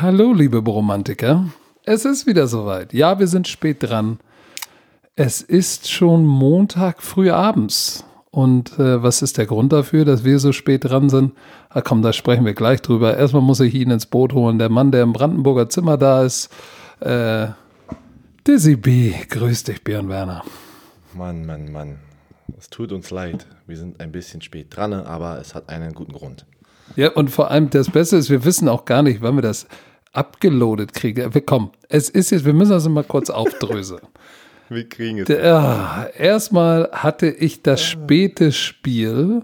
Hallo, liebe Bromantiker. Es ist wieder soweit. Ja, wir sind spät dran. Es ist schon Montag früh abends. Und was ist der Grund dafür, dass wir so spät dran sind? Ah, komm, da sprechen wir gleich drüber. Erstmal muss ich ihn ins Boot holen. Der Mann, der im Brandenburger Zimmer da ist. Dizzy B. Grüß dich, Björn Werner. Mann. Es tut uns leid. Wir sind ein bisschen spät dran, aber es hat einen guten Grund. Ja, und vor allem das Beste ist, wir wissen auch gar nicht, wann wir das abgeloadet kriegen. Komm, es ist jetzt, wir müssen das mal kurz aufdröseln. Wir kriegen es. Ja, erstmal hatte ich das späte Spiel.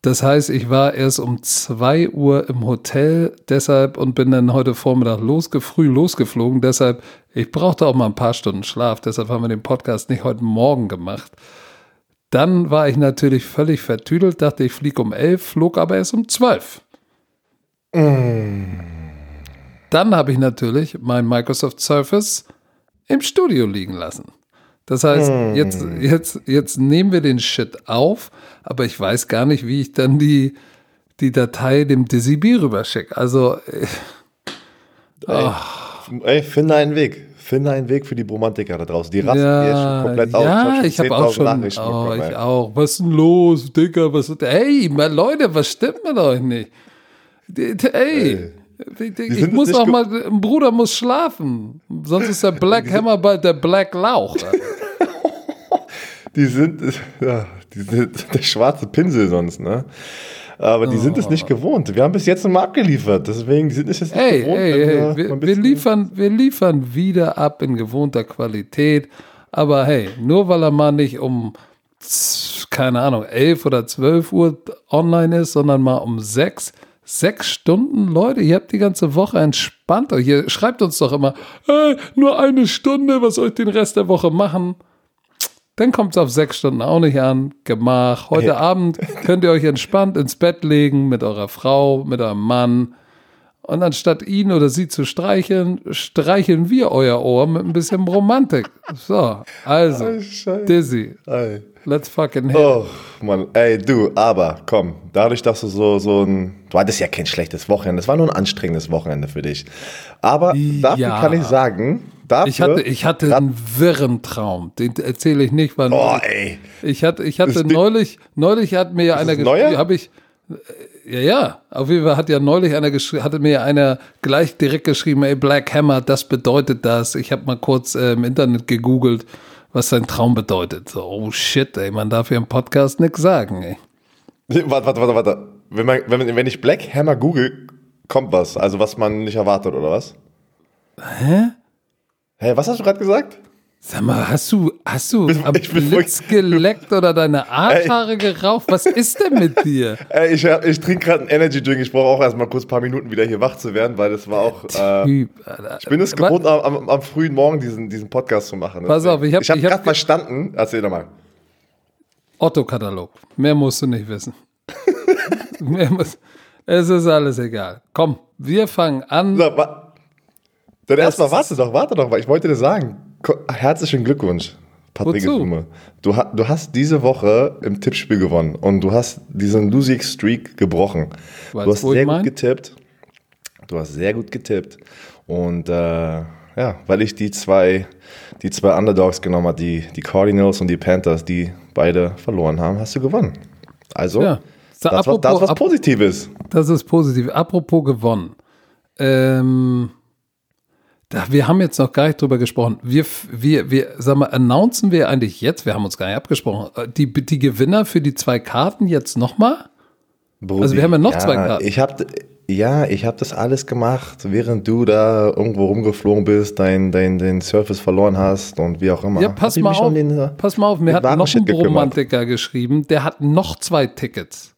Das heißt, ich war erst um 2 Uhr im Hotel deshalb und bin dann heute Vormittag früh losgeflogen. Deshalb, ich brauchte auch mal ein paar Stunden Schlaf. Deshalb haben wir den Podcast nicht heute Morgen gemacht. Dann war ich natürlich völlig vertüdelt, dachte ich fliege um 11, flog aber erst um 12. Dann habe ich natürlich mein Microsoft Surface im Studio liegen lassen. Das heißt, jetzt nehmen wir den Shit auf, aber ich weiß gar nicht, wie ich dann die Datei dem Dizzy B rüberschicke. Also, ey, finde einen Weg. Finde einen Weg für die Bromantiker da draußen. Die rasten hier schon komplett aus. Ja, ich habe auch schon Nachrichten bekommen. Ich auch. Was ist denn los, Digga? Was ist, ey, meine Leute, was stimmt mit euch nicht? Ey. Ich muss auch mal, ein Bruder muss schlafen, sonst ist der Black Hammer bald der Black Lauch. Die sind der schwarze Pinsel sonst, ne? Aber die sind es nicht gewohnt. Wir haben bis jetzt nochmal abgeliefert, deswegen die sind es jetzt nicht gewohnt. Hey, wir liefern wieder ab in gewohnter Qualität, aber hey, nur weil er mal nicht um, keine Ahnung, 11 oder 12 Uhr online ist, sondern mal um 6 6 Stunden, Leute, ihr habt die ganze Woche entspannt euch. Ihr schreibt uns doch immer, hey, nur eine Stunde, was soll ich den Rest der Woche machen? Dann kommt es auf 6 Stunden auch nicht an. Gemach. Heute Abend könnt ihr euch entspannt ins Bett legen mit eurer Frau, mit eurem Mann. Und anstatt ihn oder sie zu streicheln, streicheln wir euer Ohr mit ein bisschen Romantik. So, also, Dizzy. Let's fucking hit. Oh, Mann, ey, du, aber komm, dadurch, dass du so ein, du hattest ja kein schlechtes Wochenende, es war nur ein anstrengendes Wochenende für dich. Aber dafür kann ich sagen, ich hatte einen wirren Traum, den erzähle ich nicht, weil ich hatte neulich hat mir ja einer geschrieben, auf jeden Fall hat ja neulich einer geschrieben, hatte mir einer gleich direkt geschrieben, ey, Black Hammer, das bedeutet das. Ich habe mal kurz im Internet gegoogelt, was sein Traum bedeutet. So, oh shit, ey, man darf hier im Podcast nichts sagen, ey. Warte. Wenn ich Black Hammer google, kommt was. Also was man nicht erwartet, oder was? Hä, was hast du gerade gesagt? Sag mal, hast du am Blitz geleckt oder deine Arschhaare gerauft? Was ist denn mit dir? Ey, ich trinke gerade einen Energy-Drink. Ich brauche auch erstmal kurz ein paar Minuten wieder hier wach zu werden, weil das war auch... ich bin es gewohnt, am frühen Morgen diesen Podcast zu machen. Pass auf, ich hab gerade verstanden... Erzähl doch mal. Otto-Katalog. Mehr musst du nicht wissen. Es ist alles egal. Komm, wir fangen an. So, dann erstmal warte doch, weil ich wollte dir sagen... Herzlichen Glückwunsch, Patrick Esume. Du hast diese Woche im Tippspiel gewonnen und du hast diesen Losing Streak gebrochen. Du hast sehr gut getippt. Und weil ich die zwei Underdogs genommen habe, die Cardinals und die Panthers, die beide verloren haben, hast du gewonnen. Also, ja. Das war Positives. Das ist positiv. Apropos gewonnen. Wir haben jetzt noch gar nicht drüber gesprochen. Wir sag mal, announcen wir eigentlich jetzt, wir haben uns gar nicht abgesprochen, die Gewinner für die 2 Karten jetzt nochmal? Also wir haben ja noch 2 Karten. Ich hab das alles gemacht, während du da irgendwo rumgeflogen bist, dein Surface verloren hast und wie auch immer. Ja, pass mal auf, mir hat noch ein Bromantiker geschrieben, der hat noch 2 Tickets.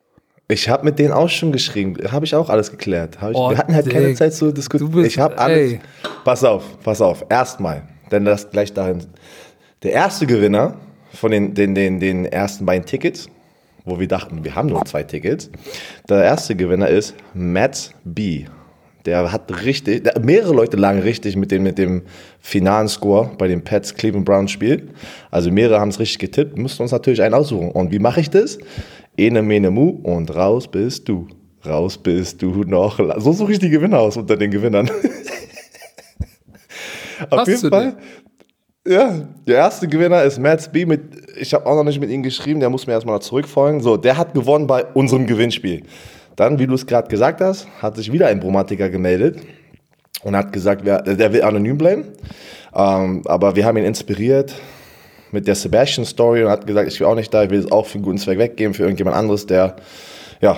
Ich habe mit denen auch schon geschrieben, habe ich auch alles geklärt. Wir hatten halt keine Zeit zu diskutieren. Ich habe alles. Ey. Pass auf. Erstmal, denn das gleich dahin. Der erste Gewinner von den ersten beiden Tickets, wo wir dachten, wir haben nur 2 Tickets. Der erste Gewinner ist Matt B. Der hat mehrere Leute lagen richtig mit dem finalen Score bei dem Pats Cleveland Browns Spiel. Also mehrere haben es richtig getippt, mussten uns natürlich einen aussuchen. Und wie mache ich das? Ene, mene, mu und raus bist du. Raus bist du noch. So suche ich die Gewinner aus unter den Gewinnern. Auf jeden Fall. Ja, der erste Gewinner ist Mads B. Ich habe auch noch nicht mit ihm geschrieben, der muss mir erstmal zurückfolgen. So, der hat gewonnen bei unserem Gewinnspiel. Dann, wie du es gerade gesagt hast, hat sich wieder ein Bromatiker gemeldet und hat gesagt, der will anonym bleiben. Aber wir haben ihn inspiriert mit der Sebastian-Story und hat gesagt, ich will auch nicht da, ich will es auch für einen guten Zweck weggeben, für irgendjemand anderes, der, ja,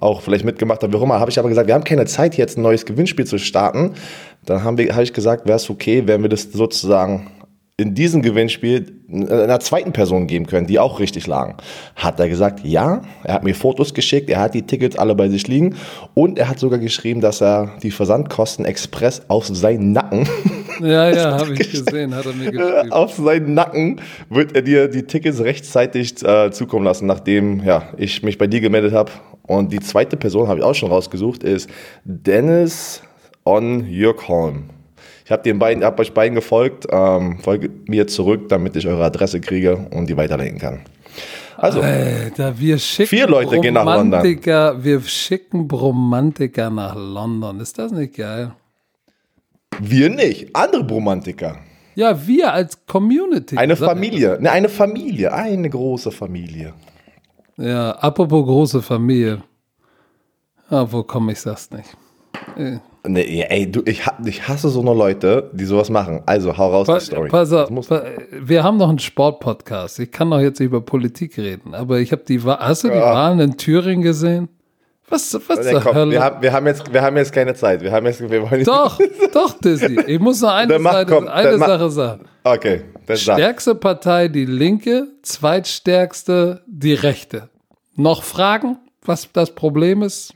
auch vielleicht mitgemacht hat, wie auch immer. Habe ich aber gesagt, wir haben keine Zeit, jetzt ein neues Gewinnspiel zu starten. Dann habe ich gesagt, wäre es okay, wenn wir das sozusagen in diesem Gewinnspiel einer zweiten Person geben können, die auch richtig lagen. Hat er gesagt, ja. Er hat mir Fotos geschickt, er hat die Tickets alle bei sich liegen und er hat sogar geschrieben, dass er die Versandkosten express auf seinen Nacken... Ja, habe ich gesehen, hat er mir geschrieben. Auf seinen Nacken wird er dir die Tickets rechtzeitig zukommen lassen, nachdem ich mich bei dir gemeldet habe. Und die zweite Person, habe ich auch schon rausgesucht, ist Dennis on Jürgholm. Ich habe euch beiden gefolgt, folgt mir zurück, damit ich eure Adresse kriege und die weiterlenken kann. Also, Alter, wir schicken 4 Leute gehen nach London. Wir schicken Bromantiker nach London. Ist das nicht geil? Wir nicht, andere Bromantiker. Ja, wir als Community. Eine Familie, eine große Familie. Ja, apropos große Familie. Ah, wo komme ich, sag's nicht. Ich hasse so nur Leute, die sowas machen. Also, hau raus die Story. Pass auf, wir haben noch einen Sportpodcast. Ich kann doch jetzt über Politik reden, aber ich habe hast du die Wahlen in Thüringen gesehen? Was ja, komm, Hölle? Wir haben jetzt keine Zeit. Wir wollen nicht. Doch, Dizzy. Ich muss noch eine Sache sagen. Okay. Stärkste Partei die Linke, zweitstärkste die Rechte. Noch Fragen, was das Problem ist?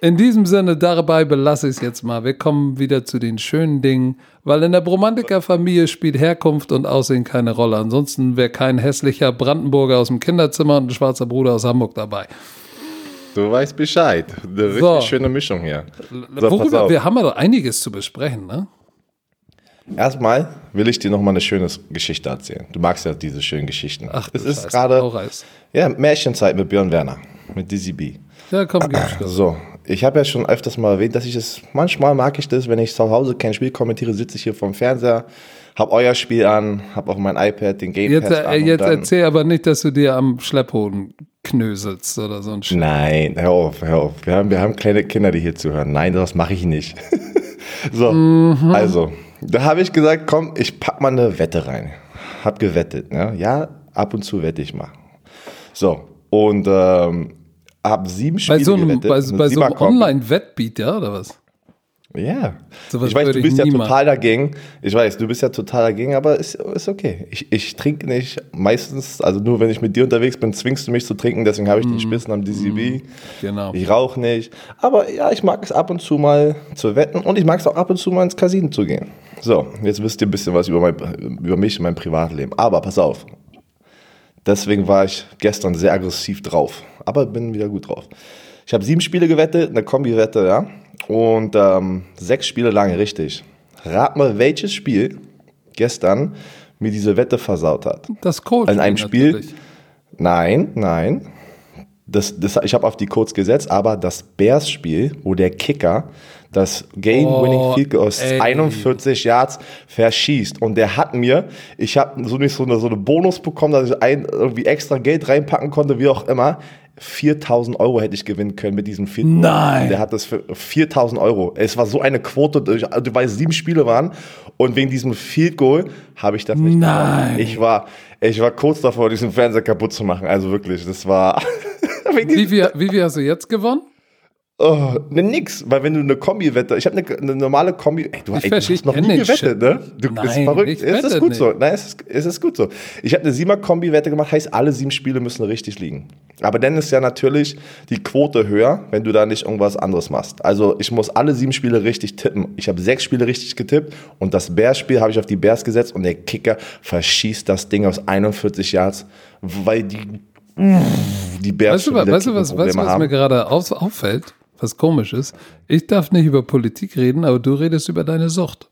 In diesem Sinne, dabei belasse ich es jetzt mal. Wir kommen wieder zu den schönen Dingen, weil in der Bromantiker-Familie spielt Herkunft und Aussehen keine Rolle. Ansonsten wäre kein hässlicher Brandenburger aus dem Kinderzimmer und ein schwarzer Bruder aus Hamburg dabei. Du weißt Bescheid. Eine richtig schöne Mischung hier. So, wir haben ja doch einiges zu besprechen, ne? Erstmal will ich dir nochmal eine schöne Geschichte erzählen. Du magst ja diese schönen Geschichten. Ach, das ist gerade Märchenzeit mit Björn Werner, mit Dizzy B. Ja, komm, gib's. So, ich habe ja schon öfters mal erwähnt, dass ich es, manchmal mag ich das, wenn ich zu Hause kein Spiel kommentiere, sitze ich hier vorm Fernseher, hab euer Spiel an, hab auch mein iPad, den Game Pass an. Jetzt erzähl aber nicht, dass du dir am Schlepphoden knöselst oder so ein Scheiß. Nein, hör auf. Wir haben kleine Kinder, die hier zuhören. Nein, das mache ich nicht. So, Also, da habe ich gesagt, komm, ich pack mal eine Wette rein. Hab gewettet, ne? Ja, ab und zu wette ich mal. So, und hab 7 Spiele gewettet. Bei so einem Online-Wettbieter oder was? Ja, ich weiß, du bist ja total dagegen. Aber ist okay. Ich trinke nicht meistens, also nur wenn ich mit dir unterwegs bin, zwingst du mich zu trinken, deswegen habe ich den Spitznamen DCB. Genau. Ich rauche nicht. Aber ja, ich mag es ab und zu mal zu wetten und ich mag es auch ab und zu mal ins Casino zu gehen. So, jetzt wisst ihr ein bisschen was über mich und mein Privatleben. Aber pass auf, deswegen war ich gestern sehr aggressiv drauf, aber bin wieder gut drauf. Ich habe 7 Spiele gewettet, eine Kombi-Wette, ja. Und 6 Spiele lang richtig. Rat mal, welches Spiel gestern mir diese Wette versaut hat. Das Colts. In einem Spiel. Natürlich. Nein. Ich habe auf die Colts gesetzt, aber das Bears-Spiel, wo der Kicker das Game-Winning-Field aus 41 Yards verschießt. Und der hat mir, ich habe so eine Bonus bekommen, dass ich irgendwie extra Geld reinpacken konnte, wie auch immer. 4.000 Euro hätte ich gewinnen können mit diesem Finden. Nein. Der hat das für 4.000 Euro. Es war so eine Quote, weil 7 Spiele waren und wegen diesem Field Goal habe ich das nicht gewonnen. Ich war kurz davor, diesen Fernseher kaputt zu machen. Also wirklich, das war... wie viel hast du jetzt gewonnen? Oh, nix, weil wenn du eine Kombi-Wette, ich habe eine normale Kombi, du hast noch nie gewettet, ne? Es ist gut so. Ich habe eine 7er-Kombi-Wette gemacht, heißt alle 7 Spiele müssen richtig liegen. Aber dann ist ja natürlich die Quote höher, wenn du da nicht irgendwas anderes machst. Also ich muss alle 7 Spiele richtig tippen. Ich habe 6 Spiele richtig getippt und das Bears-Spiel habe ich auf die Bears gesetzt und der Kicker verschießt das Ding aus 41 Yards, weil die Bears weißt du, was mir gerade auffällt? Was komisch ist, ich darf nicht über Politik reden, aber du redest über deine Sucht.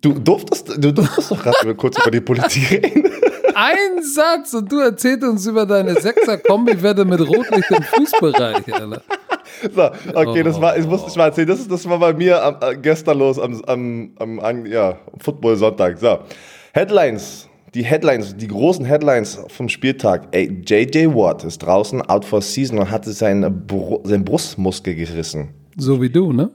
Du durftest doch gerade kurz über die Politik reden. einen Satz und du erzählst uns über deine Sechser-Kombi-Wette mit Rotlicht im Fußbereich, Alter. So, okay, ich musste ich mal erzählen. Das war bei mir gestern los am Football-Sonntag. So, die großen Headlines vom Spieltag. Ey, J.J. Watt ist draußen, out for season und hatte seinen Brustmuskel gerissen. So wie du, ne?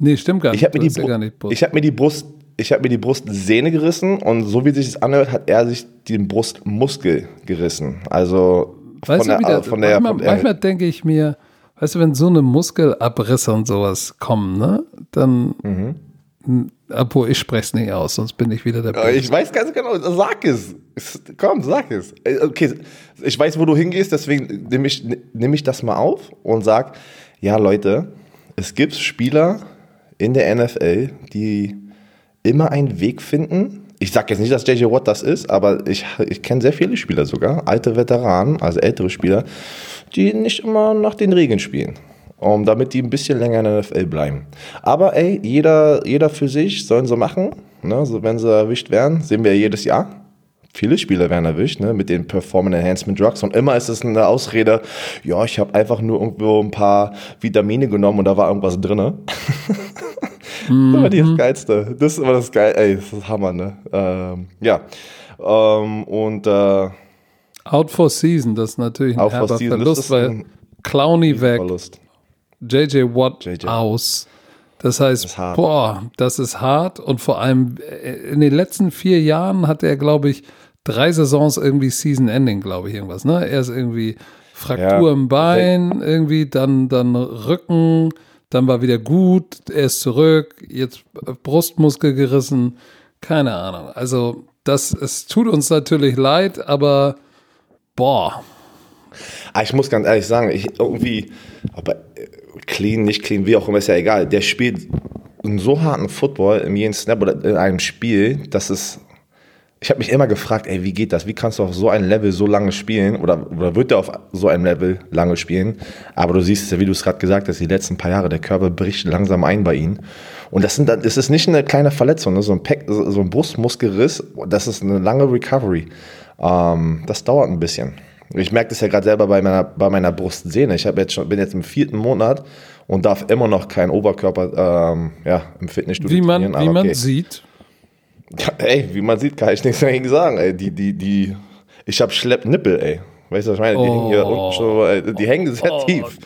Nee, stimmt gar nicht. Ich habe mir die Brustsehne gerissen und so wie sich das anhört, hat er sich den Brustmuskel gerissen. Also manchmal denke ich mir, weißt du, wenn so eine Muskelabrisse und sowas kommen, ne, dann obwohl, ich spreche es nicht aus, sonst bin ich wieder dabei. Ich weiß ganz genau, sag es. Komm, sag es. Okay, ich weiß, wo du hingehst, deswegen nehme ich das mal auf und sag, ja Leute, es gibt Spieler in der NFL, die immer einen Weg finden. Ich sage jetzt nicht, dass J.J. Watt das ist, aber ich kenne sehr viele Spieler sogar, alte Veteranen, also ältere Spieler, die nicht immer nach den Regeln spielen, damit die ein bisschen länger in der NFL bleiben. Aber ey, jeder für sich, sollen sie machen, ne? So, wenn sie erwischt werden, sehen wir jedes Jahr. Viele Spieler werden erwischt, ne, mit den Performance Enhancement Drugs und immer ist es eine Ausrede, ja, ich habe einfach nur irgendwo ein paar Vitamine genommen und da war irgendwas drin. Das war das Geilste. Das war das Geilste, ey, das ist Hammer, ne? Out for Season, das ist natürlich ein herber Verlust, weil Clowney weg, J.J. Watt aus. Das heißt, das ist hart und vor allem in den letzten 4 Jahren hatte er, glaube ich, 3 Saisons irgendwie Season-Ending, glaube ich, irgendwas. Ne? Er ist irgendwie Fraktur im Bein, irgendwie dann Rücken, dann war wieder gut, er ist zurück, jetzt Brustmuskel gerissen, keine Ahnung. Also es tut uns natürlich leid, aber ich muss ganz ehrlich sagen, clean, nicht clean, wie auch immer, ist ja egal. Der spielt einen so harten Football in jedem Snap oder in einem Spiel, dass es. Ich habe mich immer gefragt, ey, wie geht das? Wie kannst du auf so einem Level so lange spielen? Oder wird der auf so einem Level lange spielen? Aber du siehst es ja, wie du es gerade gesagt hast, die letzten paar Jahre, der Körper bricht langsam ein bei ihm. Und das ist nicht eine kleine Verletzung, ne? So ein Brustmuskelriss, das ist eine lange Recovery. Das dauert ein bisschen. Ich merke das ja gerade selber bei meiner Brustsehne. Ich bin jetzt im 4. Monat und darf immer noch keinen Oberkörper im Fitnessstudio trainieren. Man sieht. Ja, ey, wie man sieht, kann ich nichts dagegen sagen. Ey, ich habe Schleppnippel, ey. Weißt du, was ich meine? Die hängen hier unten schon, die hängen sehr tief.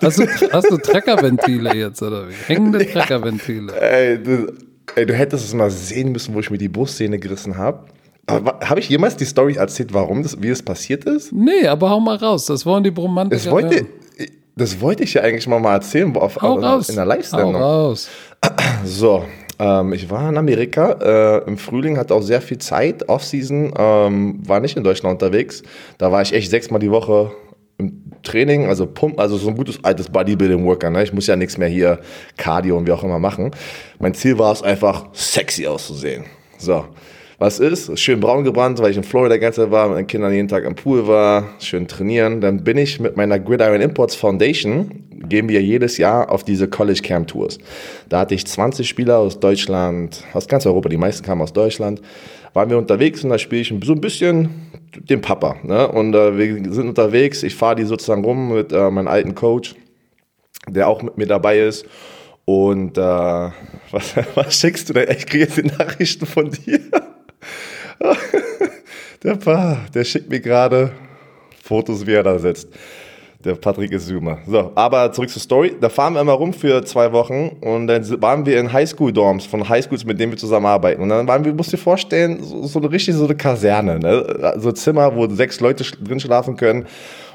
Hast du Treckerventile jetzt, oder wie? Hängende Treckerventile. Ey, du hättest es mal sehen müssen, wo ich mir die Brustsehne gerissen habe. Habe ich jemals die Story erzählt, wie es passiert ist? Nee, aber hau mal raus. Das wollen die Bromantiker. Das wollte ich ja eigentlich mal erzählen in der Live-Sendung. Hau raus. So, ich war in Amerika. Im Frühling hatte auch sehr viel Zeit. Off-Season war nicht in Deutschland unterwegs. Da war ich echt 6 Mal die Woche im Training, also Pumpen, also so ein gutes altes Bodybuilding-Workout. Ne? Ich muss ja nichts mehr hier Cardio und wie auch immer machen. Mein Ziel war es einfach, sexy auszusehen. So. Was ist? Schön braun gebrannt, weil ich in Florida die ganze Zeit war, mit den Kindern jeden Tag am Pool war, schön trainieren. Dann bin ich mit meiner Gridiron Imports Foundation, gehen wir jedes Jahr auf diese College Camp Tours. Da hatte ich 20 Spieler aus Deutschland, aus ganz Europa, die meisten kamen aus Deutschland. Waren wir unterwegs und da spiele ich so ein bisschen den Papa. Ne? Und wir sind unterwegs, ich fahre die sozusagen rum mit meinem alten Coach, der auch mit mir dabei ist. Und was schickst du denn? Ich kriege jetzt die Nachrichten von dir. Der schickt mir gerade Fotos, wie er da sitzt. Der Patrick Esume. So, aber zurück zur Story. Da fahren wir immer rum für 2 Wochen und dann waren wir in Highschool-Dorms von Highschools, mit denen wir zusammenarbeiten. Und dann musst du dir vorstellen, so eine Kaserne, ne? So ein Zimmer, wo 6 Leute drin schlafen können.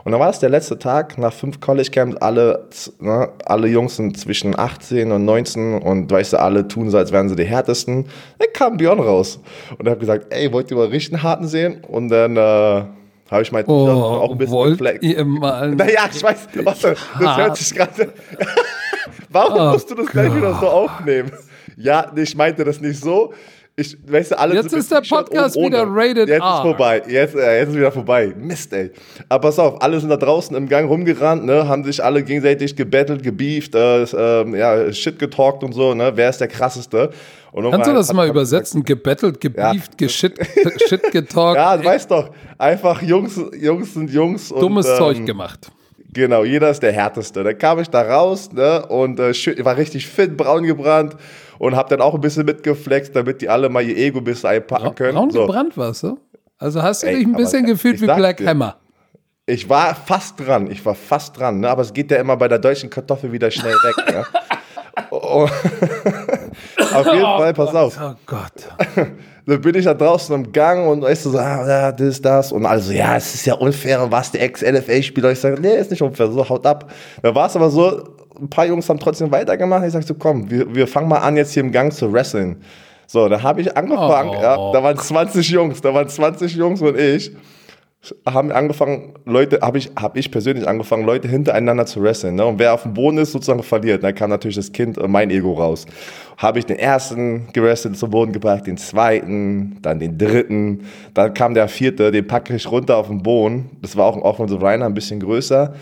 Und dann war es der letzte Tag nach 5 College-Camps. Alle Jungs sind zwischen 18 und 19 und weißt du, alle tun so, als wären sie die härtesten. Dann kam Björn raus und hab gesagt, ey, wollt ihr mal richtig einen harten sehen? Und dann habe ich meinen T-Shirt auch ein bisschen gefleckt. Naja, ich weiß, das hört sich gerade... Warum musst du das gleich wieder so aufnehmen? Ja, ich meinte das nicht so. Ich, weißt du, alle jetzt ist der Podcast wieder rated jetzt R. Jetzt ist vorbei. Jetzt ist wieder vorbei. Mist, ey. Aber pass auf, alle sind da draußen im Gang rumgerannt, ne? Haben sich alle gegenseitig gebettelt, gebeeft, Shit getalkt und so, ne? Wer ist der Krasseste? Und kannst du das mal übersetzen? Gebettelt, gebieft, ja. Shit getalkt. Ja, du weißt doch. Einfach Jungs sind Jungs. Dummes und, Zeug gemacht. Genau, jeder ist der Härteste. Dann kam ich da raus, ne? Und war richtig fit, braun gebrannt. Und hab dann auch ein bisschen mitgeflext, damit die alle mal ihr Ego ein bisschen einpacken können. Braun gebrannt warst du? Also hast du dich ein bisschen gefühlt wie Black Hammer? Ich war fast dran, ne? Aber es geht ja immer bei der deutschen Kartoffel wieder schnell weg. Ne? Auf jeden Fall, pass auf. Oh Gott. Dann bin ich da draußen im Gang und weißt du so, das. Und also, ja, es ist ja unfair. Und warst der Ex-LFA-Spieler? Ich sage, nee, ist nicht unfair, so haut ab. Da war es aber so, ein paar Jungs haben trotzdem weitergemacht. Ich sag so, komm, wir fangen mal an, jetzt hier im Gang zu wrestlen. So, da habe ich angefangen. Oh. Ja, da waren 20 Jungs, und ich haben angefangen, Leute, habe ich persönlich angefangen, Leute hintereinander zu wrestlen. Ne? Und wer auf dem Boden ist, sozusagen verliert. Da kam natürlich das Kind, mein Ego raus. Habe ich den ersten gewrestelt zum Boden gebracht, den zweiten, dann den dritten. Dann kam der vierte, den packe ich runter auf den Boden. Das war auch ein Offensive Liner, ein bisschen größer.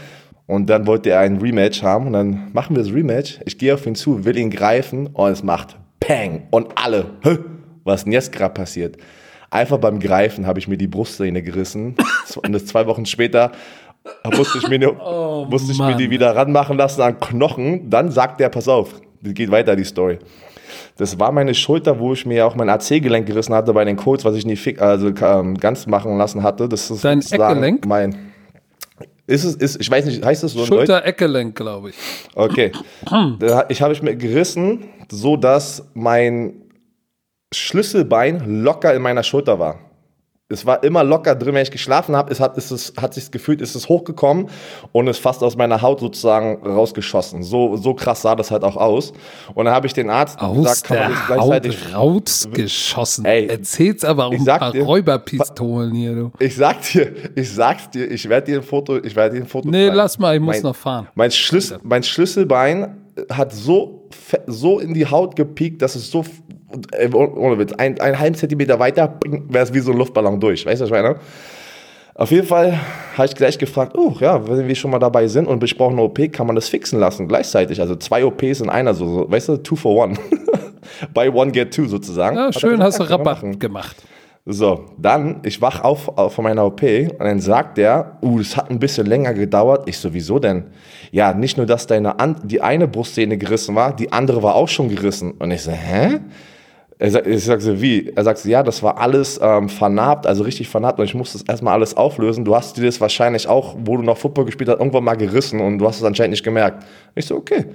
Und dann wollte er ein Rematch haben und dann machen wir das Rematch. Ich gehe auf ihn zu, will ihn greifen und es macht Peng. Und alle, was denn jetzt gerade passiert? Einfach beim Greifen habe ich mir die Brustsehne gerissen. Und das 2 Wochen später musste ich mir die wieder ranmachen lassen an Knochen. Dann sagt er, pass auf, geht weiter die Story. Das war meine Schulter, wo ich mir auch mein AC-Gelenk gerissen hatte bei den Colts, was ich nie ganz machen lassen hatte. Das ist dein Eckgelenk? Mein... Ist, ich weiß nicht, heißt das so? Schulter-Eckgelenk, glaube ich. Okay. Ich habe ich mir gerissen, so dass mein Schlüsselbein locker in meiner Schulter war. Es war immer locker drin, wenn ich geschlafen habe. Es hat sich hochgekommen und ist fast aus meiner Haut sozusagen rausgeschossen. So krass sah das halt auch aus. Und dann habe ich den Arzt gesagt, kann man das gleichzeitig... Aus der Haut rausgeschossen. Ey, erzähl's aber um ein paar Räuberpistolen hier, du. Ich sag's dir, ich werde dir ein Foto Nee, zeigen. Lass mal, ich muss noch fahren. Mein Schlüsselbein hat so in die Haut gepiekt, dass es so... Ohne Witz, einen halben Zentimeter weiter wäre es wie so ein Luftballon durch, weißt du, Schweine? Auf jeden Fall habe ich gleich gefragt, wenn wir schon mal dabei sind und besprochen OP, kann man das fixen lassen gleichzeitig, also 2 OPs in einer, so weißt du, 2 for 1, buy one get 2 sozusagen. Ja, schön, hast du Rabatt gemacht. So, dann, ich wach auf von meiner OP und dann sagt der, das hat ein bisschen länger gedauert. Ich so, wieso denn? Ja, nicht nur, dass die eine Brustsehne gerissen war, die andere war auch schon gerissen. Und ich so, hä? Ich sag so, wie? Er sagt so, ja, das war alles vernarbt, also richtig vernarbt und ich musste das erstmal alles auflösen. Du hast dir das wahrscheinlich auch, wo du noch Football gespielt hast, irgendwann mal gerissen und du hast es anscheinend nicht gemerkt. Ich so, okay.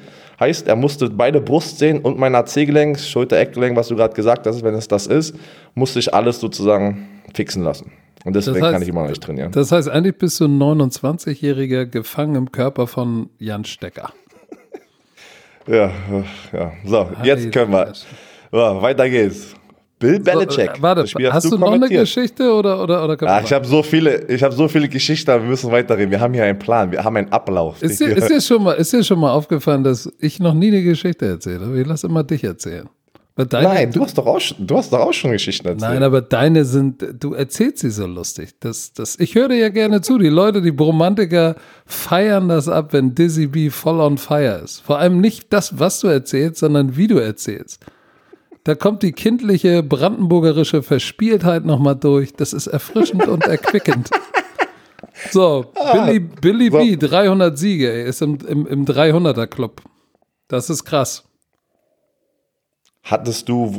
Heißt, er musste beide Brustsehnen und mein AC-Gelenk, Schulter-Eckgelenk, was du gerade gesagt hast, wenn es das ist, musste ich alles sozusagen fixen lassen. Und deswegen kann ich immer noch nicht trainieren. Das heißt, eigentlich bist du ein 29-Jähriger gefangen im Körper von Jan Stecker. ja. So, jetzt können wir... Ja, weiter geht's. Bill Belichick. So, warte, hast du noch eine Geschichte oder ich habe so viele Geschichten, wir müssen weiterreden. Wir haben hier einen Plan, wir haben einen Ablauf. Ist dir schon mal aufgefallen, dass ich noch nie eine Geschichte erzähle? Ich lasse immer dich erzählen. Nein, du hast doch auch schon Geschichten erzählt. Nein, aber deine sind, du erzählst sie so lustig. Ich höre ja gerne zu. Die Leute, die Bromantiker, feiern das ab, wenn Dizzy B voll on fire ist. Vor allem nicht das, was du erzählst, sondern wie du erzählst. Da kommt die kindliche brandenburgerische Verspieltheit nochmal durch. Das ist erfrischend und erquickend. So, Billy B, 300 Siege, ey, ist im 300er-Club. Das ist krass. Hattest du,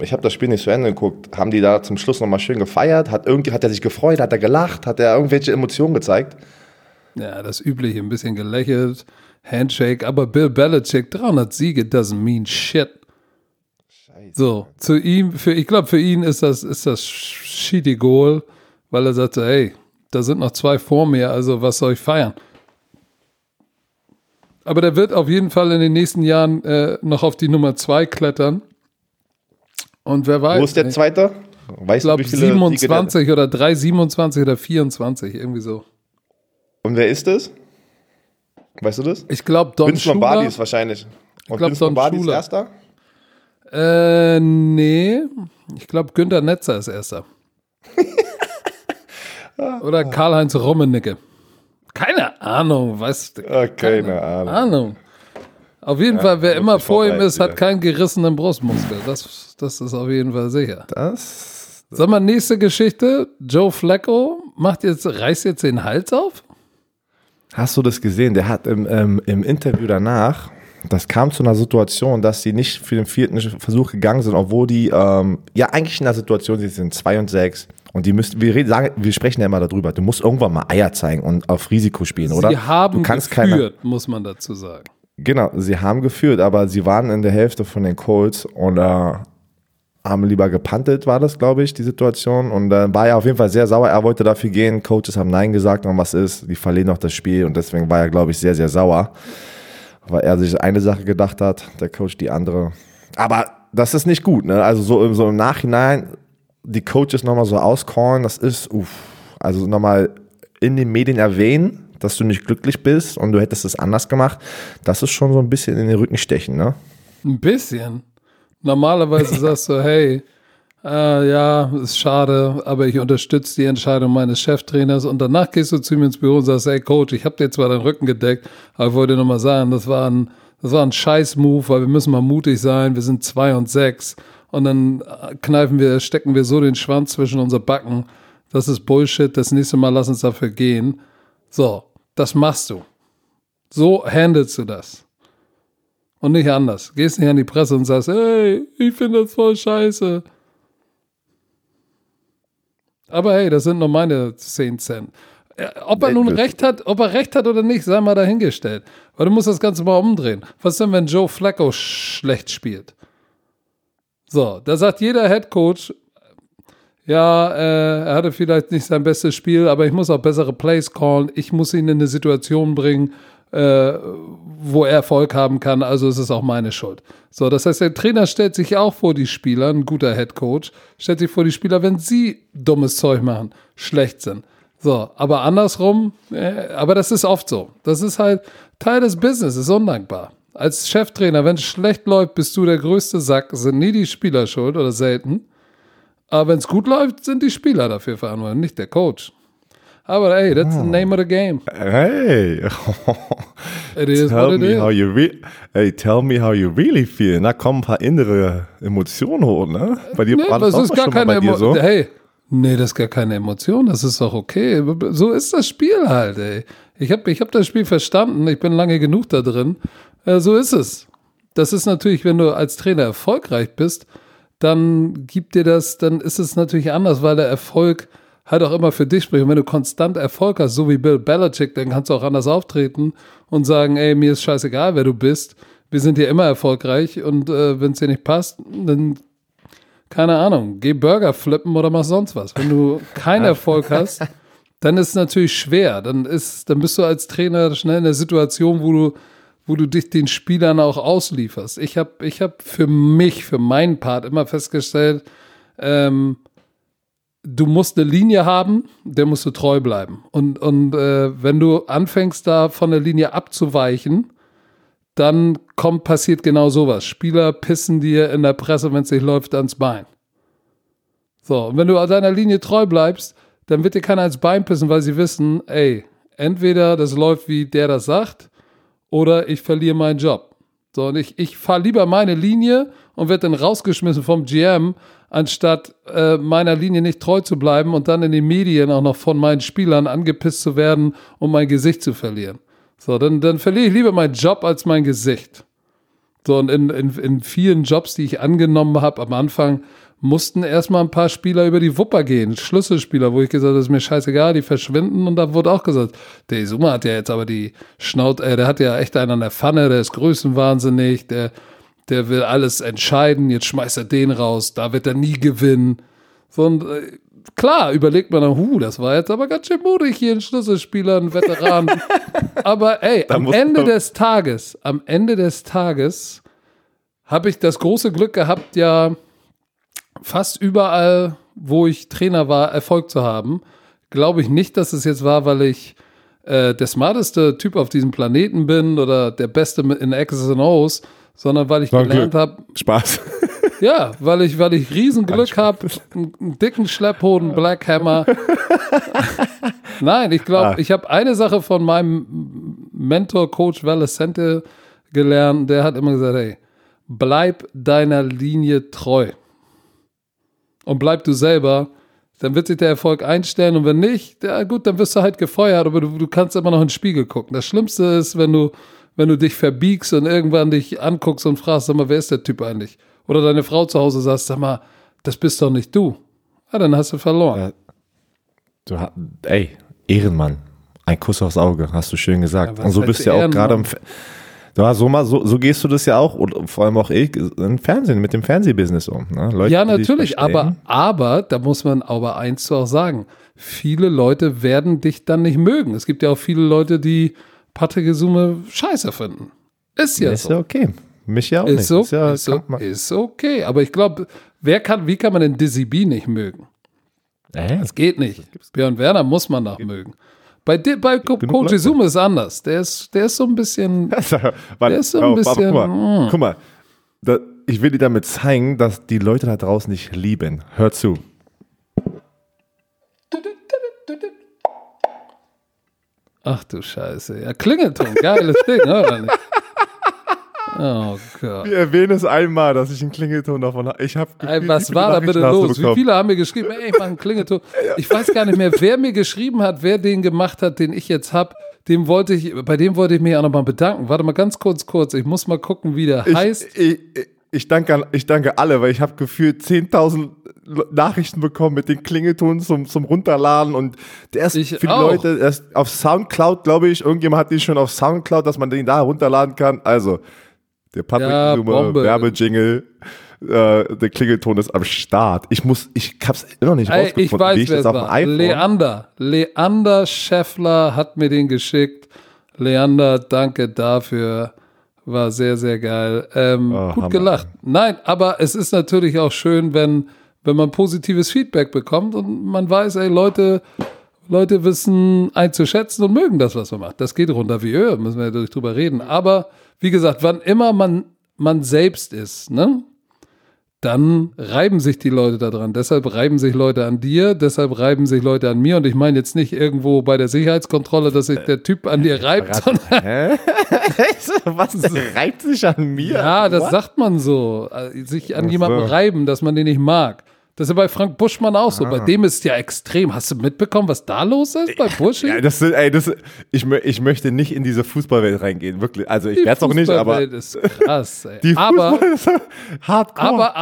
ich habe das Spiel nicht zu Ende geguckt, haben die da zum Schluss nochmal schön gefeiert? Hat er sich gefreut? Hat er gelacht? Hat er irgendwelche Emotionen gezeigt? Ja, das Übliche, ein bisschen gelächelt, Handshake, aber Bill Belichick, 300 Siege doesn't mean shit. So, für ihn ist das shitty Goal, weil er sagte, hey, da sind noch 2 vor mir, also was soll ich feiern? Aber der wird auf jeden Fall in den nächsten Jahren noch auf die Nummer 2 klettern. Und wer weiß. Wo ist der Zweite? Weißt du, wie viele? 27 oder 3, 27 oder 24, irgendwie so. Und wer ist das? Weißt du das? Ich glaube, Don Schuler. Bin Lombardi ist wahrscheinlich. Und Don Schuler. Erster? Nee. Ich glaube, Günther Netzer ist Erster. Oder Karl-Heinz Rummenigge. Keine Ahnung. Weißt, keine Ahnung. Auf jeden Fall, wer immer vor ihm ist, hat keinen gerissenen Brustmuskel. Das ist auf jeden Fall sicher. Sag mal, nächste Geschichte. Joe Flacco reißt jetzt den Hals auf? Hast du das gesehen? Der hat im Interview danach, das kam zu einer Situation, dass sie nicht für den vierten Versuch gegangen sind, obwohl die eigentlich in einer Situation, sie sind 2-6 und die müssen, wir sprechen ja immer darüber, du musst irgendwann mal Eier zeigen und auf Risiko spielen, oder? Sie haben geführt, muss man dazu sagen. Genau, sie haben geführt, aber sie waren in der Hälfte von den Colts und haben lieber gepuntet, war das, glaube ich, die Situation. Und dann war er auf jeden Fall sehr sauer, er wollte dafür gehen, Coaches haben Nein gesagt und was ist, die verlieren noch das Spiel und deswegen war er, glaube ich, sehr, sehr sauer, weil er sich eine Sache gedacht hat, der Coach die andere. Aber das ist nicht gut, ne? Also so im Nachhinein die Coaches nochmal so auscallen, das ist, also nochmal in den Medien erwähnen, dass du nicht glücklich bist und du hättest es anders gemacht, das ist schon so ein bisschen in den Rücken stechen, ne? Ein bisschen? Normalerweise sagst du, hey, ist schade, aber ich unterstütze die Entscheidung meines Cheftrainers und danach gehst du zu ihm ins Büro und sagst, hey Coach, ich habe dir zwar deinen Rücken gedeckt, aber ich wollte dir nochmal sagen, das war ein Scheiß-Move, weil wir müssen mal mutig sein, wir sind 2-6 und dann stecken wir so den Schwanz zwischen unsere Backen, das ist Bullshit, das nächste Mal lass uns dafür gehen. So, das machst du. So handelst du das. Und nicht anders. Gehst nicht an die Presse und sagst, hey, ich finde das voll scheiße. Aber hey, das sind nur meine 10 Cent. Ob er nun recht hat, oder nicht, sei mal dahingestellt. Weil du musst das Ganze mal umdrehen. Was denn, wenn Joe Flacco schlecht spielt? So, da sagt jeder Headcoach, ja, er hatte vielleicht nicht sein bestes Spiel, aber ich muss auch bessere Plays callen. Ich muss ihn in eine Situation bringen, wo er Erfolg haben kann. Also ist es auch meine Schuld. So, das heißt, der Trainer stellt sich auch vor die Spieler, ein guter Headcoach, stellt sich vor die Spieler, wenn sie dummes Zeug machen, schlecht sind. So, aber andersrum, aber das ist oft so. Das ist halt Teil des Business, ist undankbar. Als Cheftrainer, wenn es schlecht läuft, bist du der größte Sack, sind nie die Spieler schuld oder selten. Aber wenn es gut läuft, sind die Spieler dafür verantwortlich, nicht der Coach. Aber hey, that's the name of the game. Hey, it is what it is. Tell me how you really feel. Na, kommen ein paar innere Emotionen hoch, ne? Bei dir war das auch schon mal bei dir so. Hey, nee, das ist gar keine Emotion, das ist doch okay. So ist das Spiel halt, ey. Ich hab das Spiel verstanden, ich bin lange genug da drin. So ist es. Das ist natürlich, wenn du als Trainer erfolgreich bist, dann ist es natürlich anders, weil der Erfolg halt auch immer für dich spricht. Und wenn du konstant Erfolg hast, so wie Bill Belichick, dann kannst du auch anders auftreten und sagen, ey, mir ist scheißegal, wer du bist, wir sind hier immer erfolgreich und wenn es dir nicht passt, dann, keine Ahnung, geh Burger flippen oder mach sonst was. Wenn du keinen Erfolg hast, dann ist es natürlich schwer, dann bist du als Trainer schnell in der Situation, wo du dich den Spielern auch auslieferst. Ich hab für meinen Part immer festgestellt, du musst eine Linie haben, der musst du treu bleiben. Und wenn du anfängst, da von der Linie abzuweichen, dann passiert genau sowas. Spieler pissen dir in der Presse, wenn es nicht läuft, ans Bein. So, und wenn du deiner Linie treu bleibst, dann wird dir keiner ans Bein pissen, weil sie wissen, ey, entweder das läuft, wie der das sagt, oder ich verliere meinen Job. So, und ich fahre lieber meine Linie und werde dann rausgeschmissen vom GM, anstatt meiner Linie nicht treu zu bleiben und dann in den Medien auch noch von meinen Spielern angepisst zu werden und mein Gesicht zu verlieren. So, dann verliere ich lieber meinen Job als mein Gesicht. So, und in vielen Jobs, die ich angenommen habe am Anfang, mussten erstmal ein paar Spieler über die Wupper gehen. Schlüsselspieler, wo ich gesagt habe, das ist mir scheißegal, die verschwinden. Und da wurde auch gesagt, der Esume hat ja jetzt aber die Schnauze, der hat ja echt einen an der Pfanne, der ist größenwahnsinnig, der will alles entscheiden, jetzt schmeißt er den raus, da wird er nie gewinnen. So, und klar, überlegt man dann, das war jetzt aber ganz schön mutig hier, ein Schlüsselspieler, ein Veteran. Aber ey, am Ende des Tages habe ich das große Glück gehabt, ja, fast überall, wo ich Trainer war, Erfolg zu haben. Glaube ich nicht, dass es jetzt war, weil ich der smarteste Typ auf diesem Planeten bin oder der Beste in X's and O's, sondern weil ich gelernt habe. Spaß. Ja, weil ich riesen Glück habe, einen dicken Schlepphoden, Black Hammer. Nein, ich glaube, ich habe eine Sache von meinem Mentor, Coach Valescente, gelernt. Der hat immer gesagt, hey, bleib deiner Linie treu. Und bleib du selber, dann wird sich der Erfolg einstellen. Und wenn nicht, ja gut, dann wirst du halt gefeuert, aber du kannst immer noch in den Spiegel gucken. Das Schlimmste ist, wenn du dich verbiegst und irgendwann dich anguckst und fragst, sag mal, wer ist der Typ eigentlich? Oder deine Frau zu Hause sagt, sag mal, das bist doch nicht du. Ja, dann hast du verloren. Ehrenmann, ein Kuss aufs Auge, hast du schön gesagt. Ja, und so bist du ja auch gerade im so gehst du das ja auch und vor allem auch im Fernsehen, mit dem Fernsehbusiness um. Ne? Leute, ja, natürlich, aber da muss man aber eins zu auch sagen, viele Leute werden dich dann nicht mögen. Es gibt ja auch viele Leute, die Patrick Esume scheiße finden. Ist ja so. Ist ja okay. Mich ja auch nicht. Ist okay. Aber ich glaube, wie kann man den Dizzy B nicht mögen? Das geht nicht. Das Björn Werner muss man mögen. Bei Coach Esume ist es anders. Der ist so ein bisschen. Guck mal. Ich will dir damit zeigen, dass die Leute da draußen nicht lieben. Hör zu. Ach du Scheiße. Ja, Klingelton. Geiles Ding, oder nicht? Oh Gott. Wir erwähnen es einmal, dass ich einen Klingelton davon habe. Was war da bitte los? Bekommen. Wie viele haben mir geschrieben, ey, ich mache einen Klingelton. Ja. Ich weiß gar nicht mehr, wer mir geschrieben hat, wer den gemacht hat, den ich jetzt habe. Bei dem wollte ich mich auch nochmal bedanken. Warte mal ganz kurz. Ich muss mal gucken, wie der heißt. Ich danke alle, weil ich habe gefühlt 10.000 Nachrichten bekommen mit den Klingelton zum Runterladen und der ist für die Leute, der ist auf Soundcloud, glaube ich. Irgendjemand hat den schon auf Soundcloud, dass man den da herunterladen kann. Also, der Patrick-Nummer, Werbejingle, der Klingelton ist am Start. Ich hab's noch nicht rausgefunden. Ich weiß, wer es war. Leander Schäffler hat mir den geschickt. Leander, danke dafür. War sehr, sehr geil. Gut Hammer. Gelacht. Nein, aber es ist natürlich auch schön, wenn man positives Feedback bekommt und man weiß, ey, Leute wissen einzuschätzen und mögen das, was man macht. Das geht runter wie Öl, müssen wir ja drüber reden. Aber wie gesagt, wann immer man selbst ist, ne, dann reiben sich die Leute daran. Deshalb reiben sich Leute an dir, deshalb reiben sich Leute an mir. Und ich meine jetzt nicht irgendwo bei der Sicherheitskontrolle, dass sich der Typ an dir reibt, sondern was? Der reibt sich an mir? Ja, das sagt man so. Sich an jemanden reiben, dass man den nicht mag. Das ist ja bei Frank Buschmann auch so. Bei dem ist es ja extrem. Hast du mitbekommen, was da los ist bei Buschi? Ja, ich möchte nicht in diese Fußballwelt reingehen, wirklich. Also ich werde es auch nicht, aber die Fußballwelt ist krass, ey. Die Fußballwelt ist hardcore.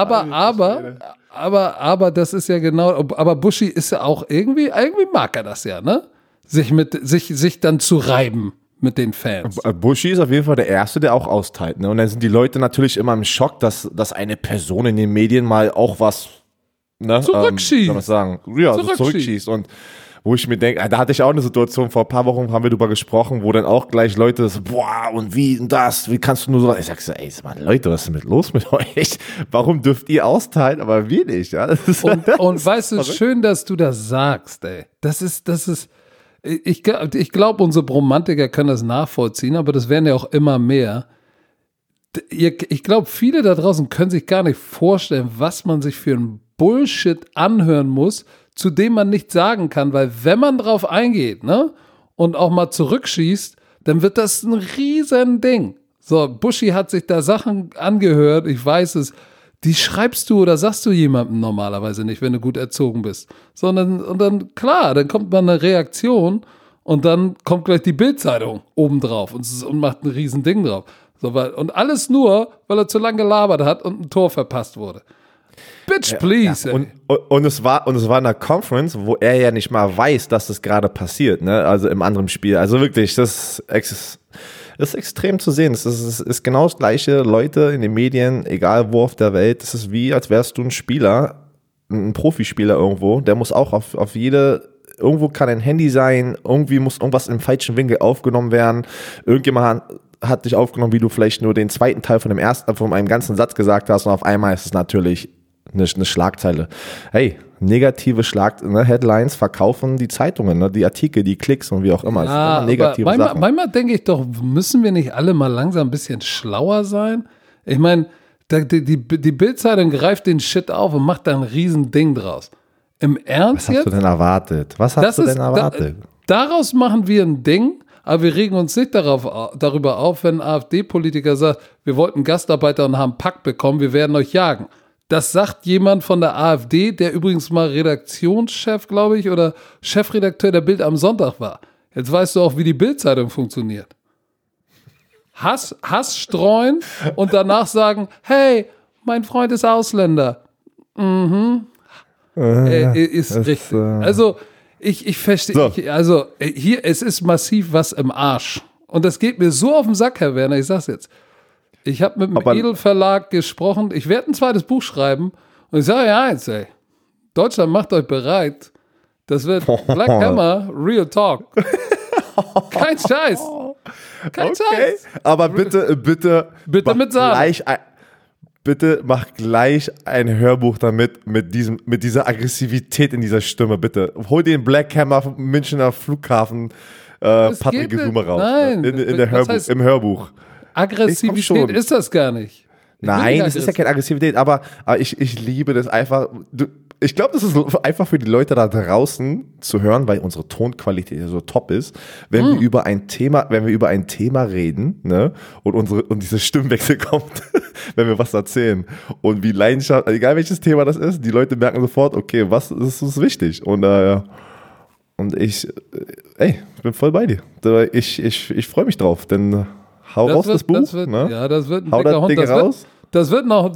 Aber das ist ja genau. Aber Buschi ist ja auch irgendwie mag er das ja, ne? Sich dann zu reiben mit den Fans. Buschi ist auf jeden Fall der Erste, der auch austeilt, ne? Und dann sind die Leute natürlich immer im Schock, dass eine Person in den Medien mal auch was zurückschießt. Und wo ich mir denke, da hatte ich auch eine Situation, vor ein paar Wochen haben wir darüber gesprochen, wo dann auch gleich Leute so, boah, und wie und das, wie kannst du nur so, ich sag so, ey, Mann, Leute, was ist denn los mit euch? Warum dürft ihr austeilen, aber wir nicht? Ja? Und weißt du, schön, dass du das sagst, ey. Das ist ich glaube, unsere Bromantiker können das nachvollziehen, aber das werden ja auch immer mehr. Ich glaube, viele da draußen können sich gar nicht vorstellen, was man sich für einen Bullshit anhören muss, zu dem man nichts sagen kann, weil wenn man drauf eingeht, ne, und auch mal zurückschießt, dann wird das ein riesen Ding. So, Buschi hat sich da Sachen angehört, ich weiß es, die schreibst du oder sagst du jemandem normalerweise nicht, wenn du gut erzogen bist, sondern und dann, klar, dann kommt mal eine Reaktion und dann kommt gleich die Bild-Zeitung obendrauf und macht ein riesen Ding drauf. So, und alles nur, weil er zu lange gelabert hat und ein Tor verpasst wurde. Bitch, please. Ja. Und es war in einer Conference, wo er ja nicht mal weiß, dass das gerade passiert, ne? Also im anderen Spiel. Also wirklich, das ist extrem zu sehen. Es ist genau das Gleiche. Leute in den Medien, egal wo auf der Welt, es ist wie, als wärst du ein Spieler, ein Profispieler irgendwo. Der muss auch auf jede. Irgendwo kann ein Handy sein, irgendwie muss irgendwas im falschen Winkel aufgenommen werden. Irgendjemand hat dich aufgenommen, wie du vielleicht nur den zweiten Teil von einem ganzen Satz gesagt hast und auf einmal ist es natürlich eine Schlagzeile. Hey, negative Headlines verkaufen die Zeitungen, ne? Die Artikel, die Klicks und wie auch immer. Ja, das sind immer negative Sachen. Manchmal denke ich doch, müssen wir nicht alle mal langsam ein bisschen schlauer sein? Ich meine, Die Bild-Zeitung greift den Shit auf und macht da ein Riesending draus. Im Ernst jetzt? Was hast du denn erwartet? Daraus machen wir ein Ding, aber wir regen uns nicht darüber auf, wenn ein AfD-Politiker sagt, wir wollten Gastarbeiter und haben einen Pakt bekommen, wir werden euch jagen. Das sagt jemand von der AfD, der übrigens mal Redaktionschef, glaube ich, oder Chefredakteur der Bild am Sonntag war. Jetzt weißt du auch, wie die Bild-Zeitung funktioniert. Hass streuen und danach sagen, hey, mein Freund ist Ausländer. Mhm. Ist richtig. Also, ich verstehe, so. Hier, es ist massiv was im Arsch. Und das geht mir so auf den Sack, Herr Werner, ich sag's jetzt. Ich habe mit dem Edelverlag gesprochen, ich werde ein zweites Buch schreiben und ich sage, ja, jetzt, ey, Deutschland macht euch bereit, das wird Black Hammer, Real Talk. Kein Scheiß. Kein Scheiß. Aber bitte mit Sachen. Bitte mach gleich ein Hörbuch damit, mit dieser Aggressivität in dieser Stimme, bitte. Hol den Black Hammer vom Münchner Flughafen Patrick Esume raus. Nein. Im Hörbuch. Aggressivität ist das gar nicht. Nein, das ist ja keine Aggressivität, aber ich liebe das einfach. Ich glaube, das ist einfach für die Leute da draußen zu hören, weil unsere Tonqualität so top ist, wenn wir über ein Thema reden, ne, und dieser Stimmwechsel kommt, wenn wir was erzählen und wie Leidenschaft, egal welches Thema das ist, die Leute merken sofort, okay, was ist uns wichtig und ich bin voll bei dir. Ich freue mich drauf, denn das wird ein dicker Hund. Das wird noch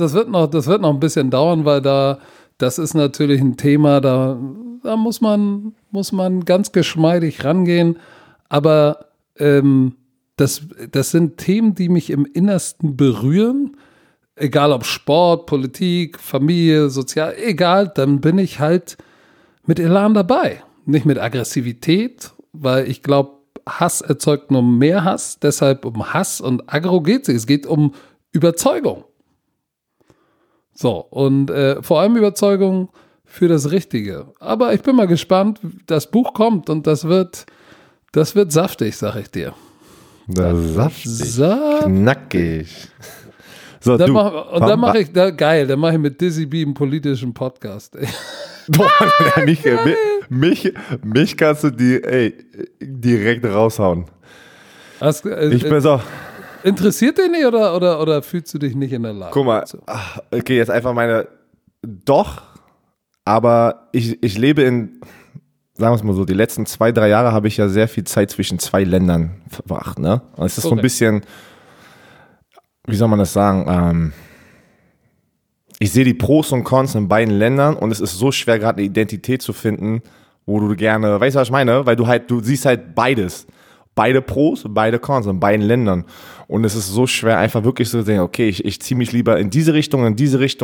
ein bisschen dauern, weil das ist natürlich ein Thema, da muss man ganz geschmeidig rangehen. Aber das sind Themen, die mich im Innersten berühren. Egal ob Sport, Politik, Familie, sozial, egal, dann bin ich halt mit Elan dabei. Nicht mit Aggressivität, weil ich glaube, Hass erzeugt nur mehr Hass. Deshalb um Hass und Aggro geht es nicht. Es geht um Überzeugung. So, und vor allem Überzeugung für das Richtige. Aber ich bin mal gespannt, das Buch kommt und das wird saftig, sag ich dir. Saftig. Knackig. So, dann mache ich mit Dizzy B einen politischen Podcast. Ey. Boah, ja, mich kannst du direkt raushauen. Ich bin so... Interessiert dich nicht oder fühlst du dich nicht in der Lage? Guck mal, okay, jetzt einfach meine, doch, aber ich lebe in, sagen wir es mal so, die letzten 2-3 Jahre habe ich ja sehr viel Zeit zwischen zwei Ländern verbracht, ne? Und es ist so ein bisschen, wie soll man das sagen, ich sehe die Pros und Cons in beiden Ländern und es ist so schwer, gerade eine Identität zu finden, wo du gerne, weißt du, was ich meine? Weil du siehst halt beides. Beide Pros, beide Cons in beiden Ländern. Und es ist so schwer, einfach wirklich zu sehen, okay, ich ziehe mich lieber in diese Richtung,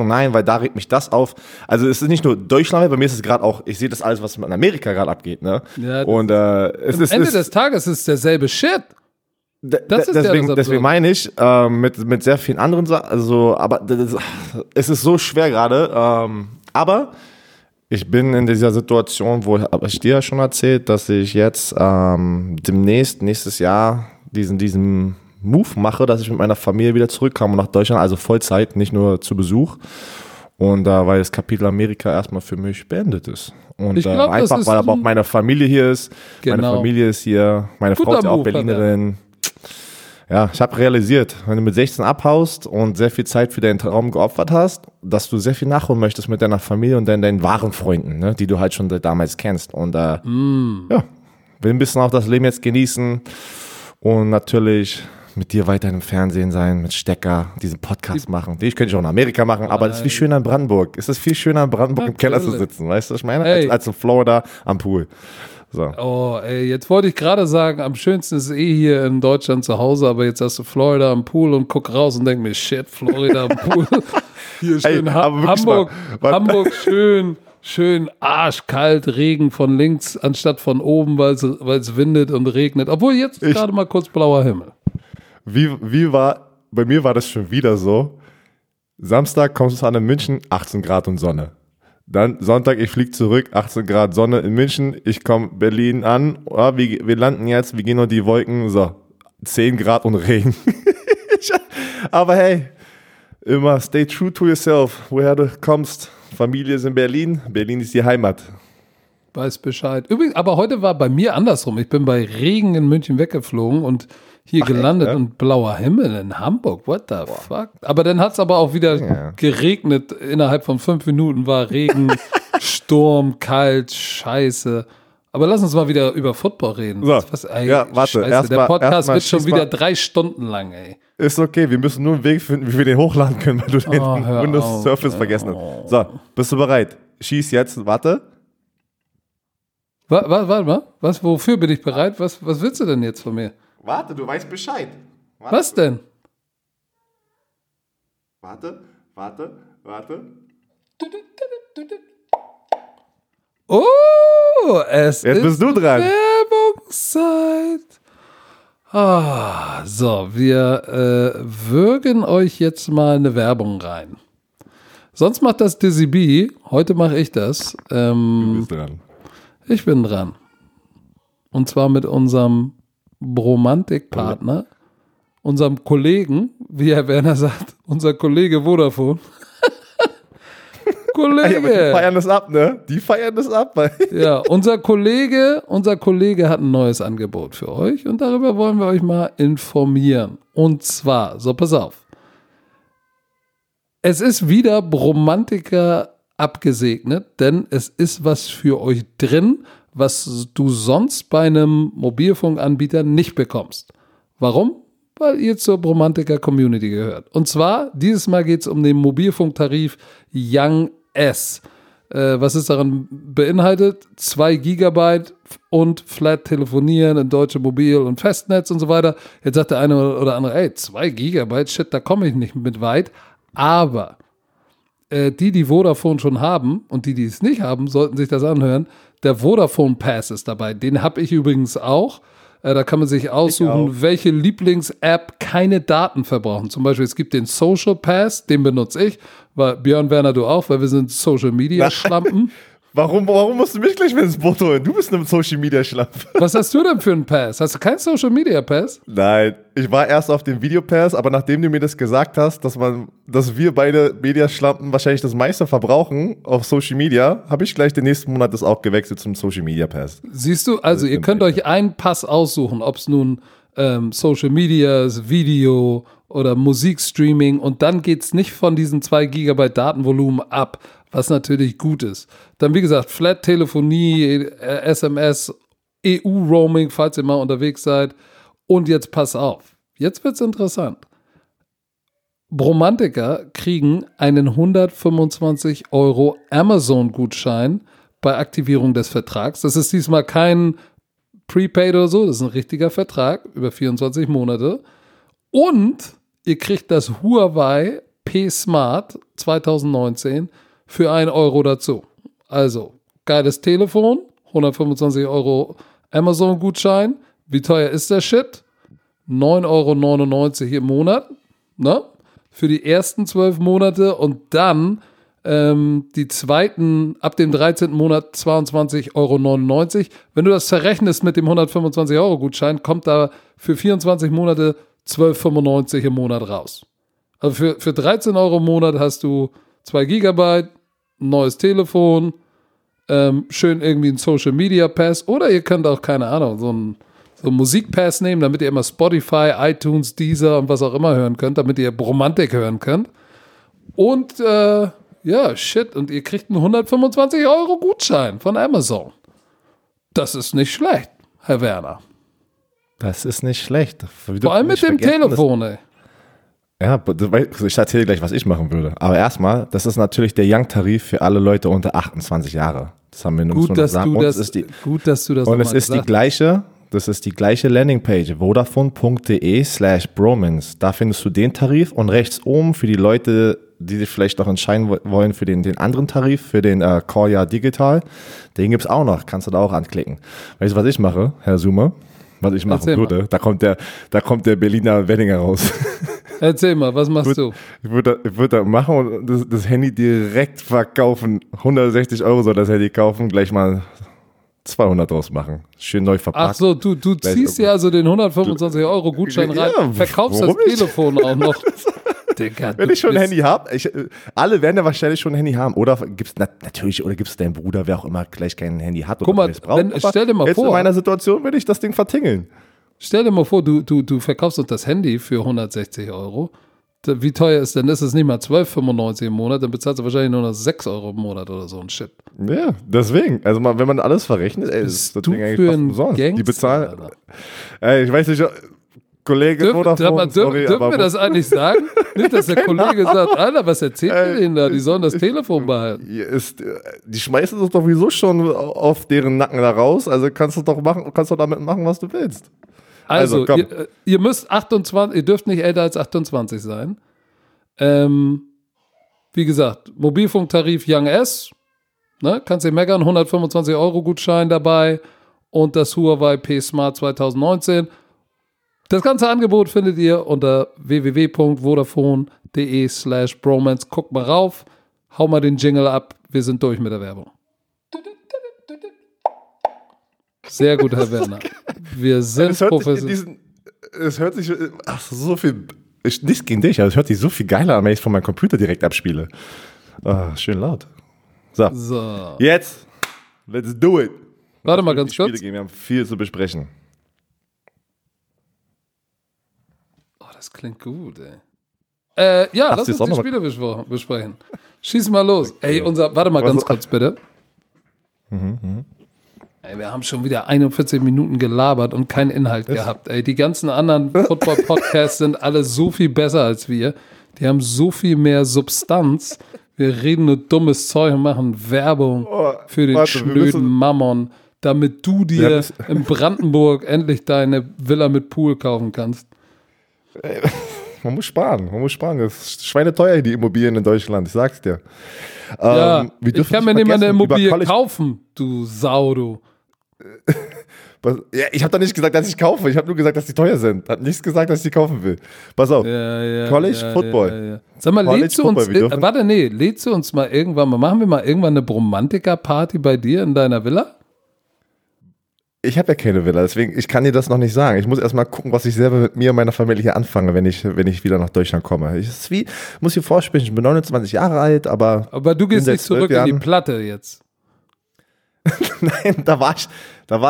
nein, weil da regt mich das auf. Also es ist nicht nur Deutschland, bei mir ist es gerade auch, ich sehe das alles, was in Amerika gerade abgeht, ne? Ja, und am Ende des Tages ist es derselbe Shit. Deswegen meine ich, mit sehr vielen anderen Sachen, also, aber es ist so schwer gerade, aber ich bin in dieser Situation, wo ich dir ja schon erzählt, dass ich jetzt nächstes Jahr diesen Move mache, dass ich mit meiner Familie wieder zurückkomme nach Deutschland, also Vollzeit, nicht nur zu Besuch. Und weil das Kapitel Amerika erstmal für mich beendet ist. Und ich glaub, einfach, weil aber auch meine Familie hier ist. Genau. Meine Familie ist hier, meine Frau ist ja auch Berlinerin. Ja, ich habe realisiert, wenn du mit 16 abhaust und sehr viel Zeit für deinen Traum geopfert hast, dass du sehr viel nachholen möchtest mit deiner Familie und deinen wahren Freunden, ne, die du halt schon damals kennst. Und ja, will ein bisschen auch das Leben jetzt genießen und natürlich mit dir weiter im Fernsehen sein, mit Stecker, diesen Podcast machen. Den könnte ich auch in Amerika machen, aber das ist viel schöner in Brandenburg. Es ist viel schöner in Brandenburg im Keller zu sitzen, weißt du, was ich meine? Als in Florida am Pool. So. Oh, ey, jetzt wollte ich gerade sagen, am schönsten ist hier in Deutschland zu Hause, aber jetzt hast du Florida am Pool und guck raus und denk mir, shit, Florida am Pool. Hier schön ey, Hamburg schön arschkalt, Regen von links anstatt von oben, weil es windet und regnet. Obwohl jetzt gerade mal kurz blauer Himmel. Bei mir war das schon wieder so, Samstag kommst du an in München, 18 Grad und Sonne. Dann Sonntag, ich fliege zurück, 18 Grad Sonne in München, ich komme Berlin an, oh, wir landen jetzt, wir gehen nur die Wolken, so, 10 Grad und Regen. Aber hey, Immer stay true to yourself, woher du kommst. Familie ist in Berlin, Berlin ist die Heimat. Weiß Bescheid. Übrigens, aber heute war bei mir andersrum. Ich bin bei Regen in München weggeflogen und hier gelandet, echt, ne? Und blauer Himmel in Hamburg. What the fuck? Aber dann hat es aber auch wieder geregnet. Innerhalb von 5 Minuten war Regen, Sturm, kalt, scheiße. Aber lass uns mal wieder über Football reden. So. Was, ey, ja, warte. Der Podcast wird schon wieder 3 Stunden lang, ey. Ist okay, wir müssen nur einen Weg finden, wie wir den hochladen können, weil du den Windows Surface vergessen hast. So, bist du bereit? Schieß jetzt, warte. Warte mal, was, wofür bin ich bereit? Was willst du denn jetzt von mir? Warte, du weißt Bescheid. Warte. Was denn? Warte. Oh, jetzt bist du dran. Werbungszeit. Ah, so, wir würgen euch jetzt mal eine Werbung rein. Sonst macht das Dizzy B, heute mache ich das. Du bist dran. Ich bin dran. Und zwar mit unserem Bromantikpartner, unserem Kollegen, wie Herr Werner sagt, unser Kollege Vodafone. Kollege. Die feiern das ab, ne? Die feiern das ab. Ja, unser Kollege hat ein neues Angebot für euch und darüber wollen wir euch mal informieren. Und zwar, so pass auf, es ist wieder Bromantiker abgesegnet, denn es ist was für euch drin, was du sonst bei einem Mobilfunkanbieter nicht bekommst. Warum? Weil ihr zur Bromantiker-Community gehört. Und zwar, dieses Mal geht es um den Mobilfunktarif Young S. Was ist daran beinhaltet? 2 Gigabyte und flat telefonieren in deutsche Mobil- und Festnetz und so weiter. Jetzt sagt der eine oder andere, ey, 2 Gigabyte, shit, da komme ich nicht mit weit. Aber die Vodafone schon haben und die es nicht haben, sollten sich das anhören. Der Vodafone Pass ist dabei. Den habe ich übrigens auch. Da kann man sich aussuchen, welche Lieblings-App keine Daten verbrauchen. Zum Beispiel, es gibt den Social Pass, den benutze ich, weil Björn Werner, du auch, weil wir sind Social-Media-Schlampen. Warum musst du mich gleich mit ins Boot holen? Du bist ein Social-Media-Schlampe. Was hast du denn für einen Pass? Hast du keinen Social-Media-Pass? Nein, ich war erst auf dem Videopass, aber nachdem du mir das gesagt hast, dass wir beide Media-Schlampen wahrscheinlich das meiste verbrauchen auf Social-Media, habe ich gleich den nächsten Monat das auch gewechselt zum Social-Media-Pass. Siehst du, also ihr könnt euch einen Pass aussuchen, ob es nun Social-Media, Video oder Musikstreaming, und dann geht es nicht von diesen 2 GB Datenvolumen ab, was natürlich gut ist. Dann, wie gesagt, Flat-Telefonie, SMS, EU-Roaming, falls ihr mal unterwegs seid. Und jetzt pass auf, jetzt wird's interessant. Bromantiker kriegen einen 125€ Amazon-Gutschein bei Aktivierung des Vertrags. Das ist diesmal kein Prepaid oder so, das ist ein richtiger Vertrag über 24 Monate. Und ihr kriegt das Huawei P Smart 2019 für 1€ dazu. Also, geiles Telefon, 125€ Amazon-Gutschein. Wie teuer ist der Shit? 9,99€ im Monat, ne? Für die ersten 12 Monate und dann ab dem 13. Monat 22,99€. Wenn du das verrechnest mit dem 125€ Gutschein, kommt da für 24 Monate 12,95€ im Monat raus. Also für 13€ im Monat hast du 2 Gigabyte, neues Telefon, schön irgendwie einen Social Media Pass, oder ihr könnt auch, keine Ahnung, so einen Musikpass nehmen, damit ihr immer Spotify, iTunes, Deezer und was auch immer hören könnt, damit ihr Bromantik hören könnt. Und und ihr kriegt einen 125€ Gutschein von Amazon. Das ist nicht schlecht, Herr Werner. Das ist nicht schlecht. Vor allem mit dem Telefon, ey. Ja, ich erzähle gleich, was ich machen würde. Aber erstmal, das ist natürlich der Young-Tarif für alle Leute unter 28 Jahre. Das haben wir nun schon gesagt. Gut, dass du das nochmal gesagt hast. Und das ist die gleiche Landingpage, vodafone.de/bromance. Da findest du den Tarif und rechts oben für die Leute, die sich vielleicht noch entscheiden wollen für den anderen Tarif, für den Korja Digital, den gibt's auch noch, kannst du da auch anklicken. Weißt du, was ich mache, Herr Sume? Was ich machen würde, da kommt der Berliner Wenninger raus. Erzähl mal, was machst du? Ich würde da machen und das Handy direkt verkaufen. 160€ soll das Handy kaufen, gleich mal 200 draus machen. Schön neu verpackt. Ach so, du ziehst ja also den 125€ Gutschein rein, verkaufst das Telefon auch noch. Wenn ich schon ein Handy habe, alle werden ja wahrscheinlich schon ein Handy haben. Oder gibt's natürlich, oder gibt's deinen Bruder, wer auch immer gleich kein Handy hat. Guck mal, stell dir mal vor. Jetzt in meiner Situation würde ich das Ding vertingeln. Stell dir mal vor, du verkaufst das Handy für 160 €. Wie teuer ist denn das? Ist nicht mal 12,95 € im Monat, dann bezahlst du wahrscheinlich nur noch 6 € im Monat oder so ein Shit. Ja, deswegen. Also wenn man alles verrechnet, ey, ist das Ding eigentlich fast umsonst. Die bezahlen. Ey, ich weiß nicht, Kollege oder dürfen wir das eigentlich sagen? Nicht, dass der Kollege sagt, Alter, was erzählt ihr denen da? Die sollen das Telefon behalten. Die schmeißen das doch sowieso schon auf deren Nacken da raus. Also kannst du damit machen, was du willst. Also ihr müsst 28, ihr dürft nicht älter als 28 sein. Wie gesagt, Mobilfunktarif Young S, ne, kannst du meckern, 125 € Gutschein dabei und das Huawei P Smart 2019. Das ganze Angebot findet ihr unter www.vodafone.de/bromance. Guckt mal rauf, hau mal den Jingle ab, wir sind durch mit der Werbung. Sehr gut, Herr Werner. Wir sind professionell. Es hört sich so viel, nicht gegen dich, aber es hört sich so viel geiler an, wenn ich es von meinem Computer direkt abspiele. Oh, schön laut. So. Jetzt, let's do it. Warte mal ganz kurz. Wir haben viel zu besprechen. Oh, das klingt gut, ey. Ja, lass uns die Spiele besprechen. Schieß mal los. Ey, warte mal ganz kurz, bitte. Ey, wir haben schon wieder 41 Minuten gelabert und keinen Inhalt gehabt. Ey, die ganzen anderen Football-Podcasts sind alle so viel besser als wir. Die haben so viel mehr Substanz. Wir reden nur dummes Zeug und machen Werbung für den schnöden Mammon, damit du dir in Brandenburg endlich deine Villa mit Pool kaufen kannst. Ey, man muss sparen. Das ist schweineteuer, die Immobilien in Deutschland, ich sag's dir. Ja, ich kann mir nicht mal eine Immobilie kaufen, du Sau, du. Ja, ich habe doch nicht gesagt, dass ich kaufe. Ich habe nur gesagt, dass die teuer sind. Hat nichts gesagt, dass ich die kaufen will. Pass auf. Ja, College Football. Ja. Sag mal, lädst du uns mal irgendwann mal. Machen wir mal irgendwann eine Bromantiker-Party bei dir in deiner Villa? Ich habe ja keine Villa, deswegen, ich kann dir das noch nicht sagen. Ich muss erstmal gucken, was ich selber mit mir und meiner Familie hier anfange, wenn ich wieder nach Deutschland komme. Muss hier vorspielen, ich bin 29 Jahre alt, aber... Aber du gehst nicht zurück in die Platte jetzt. Nein, da war ich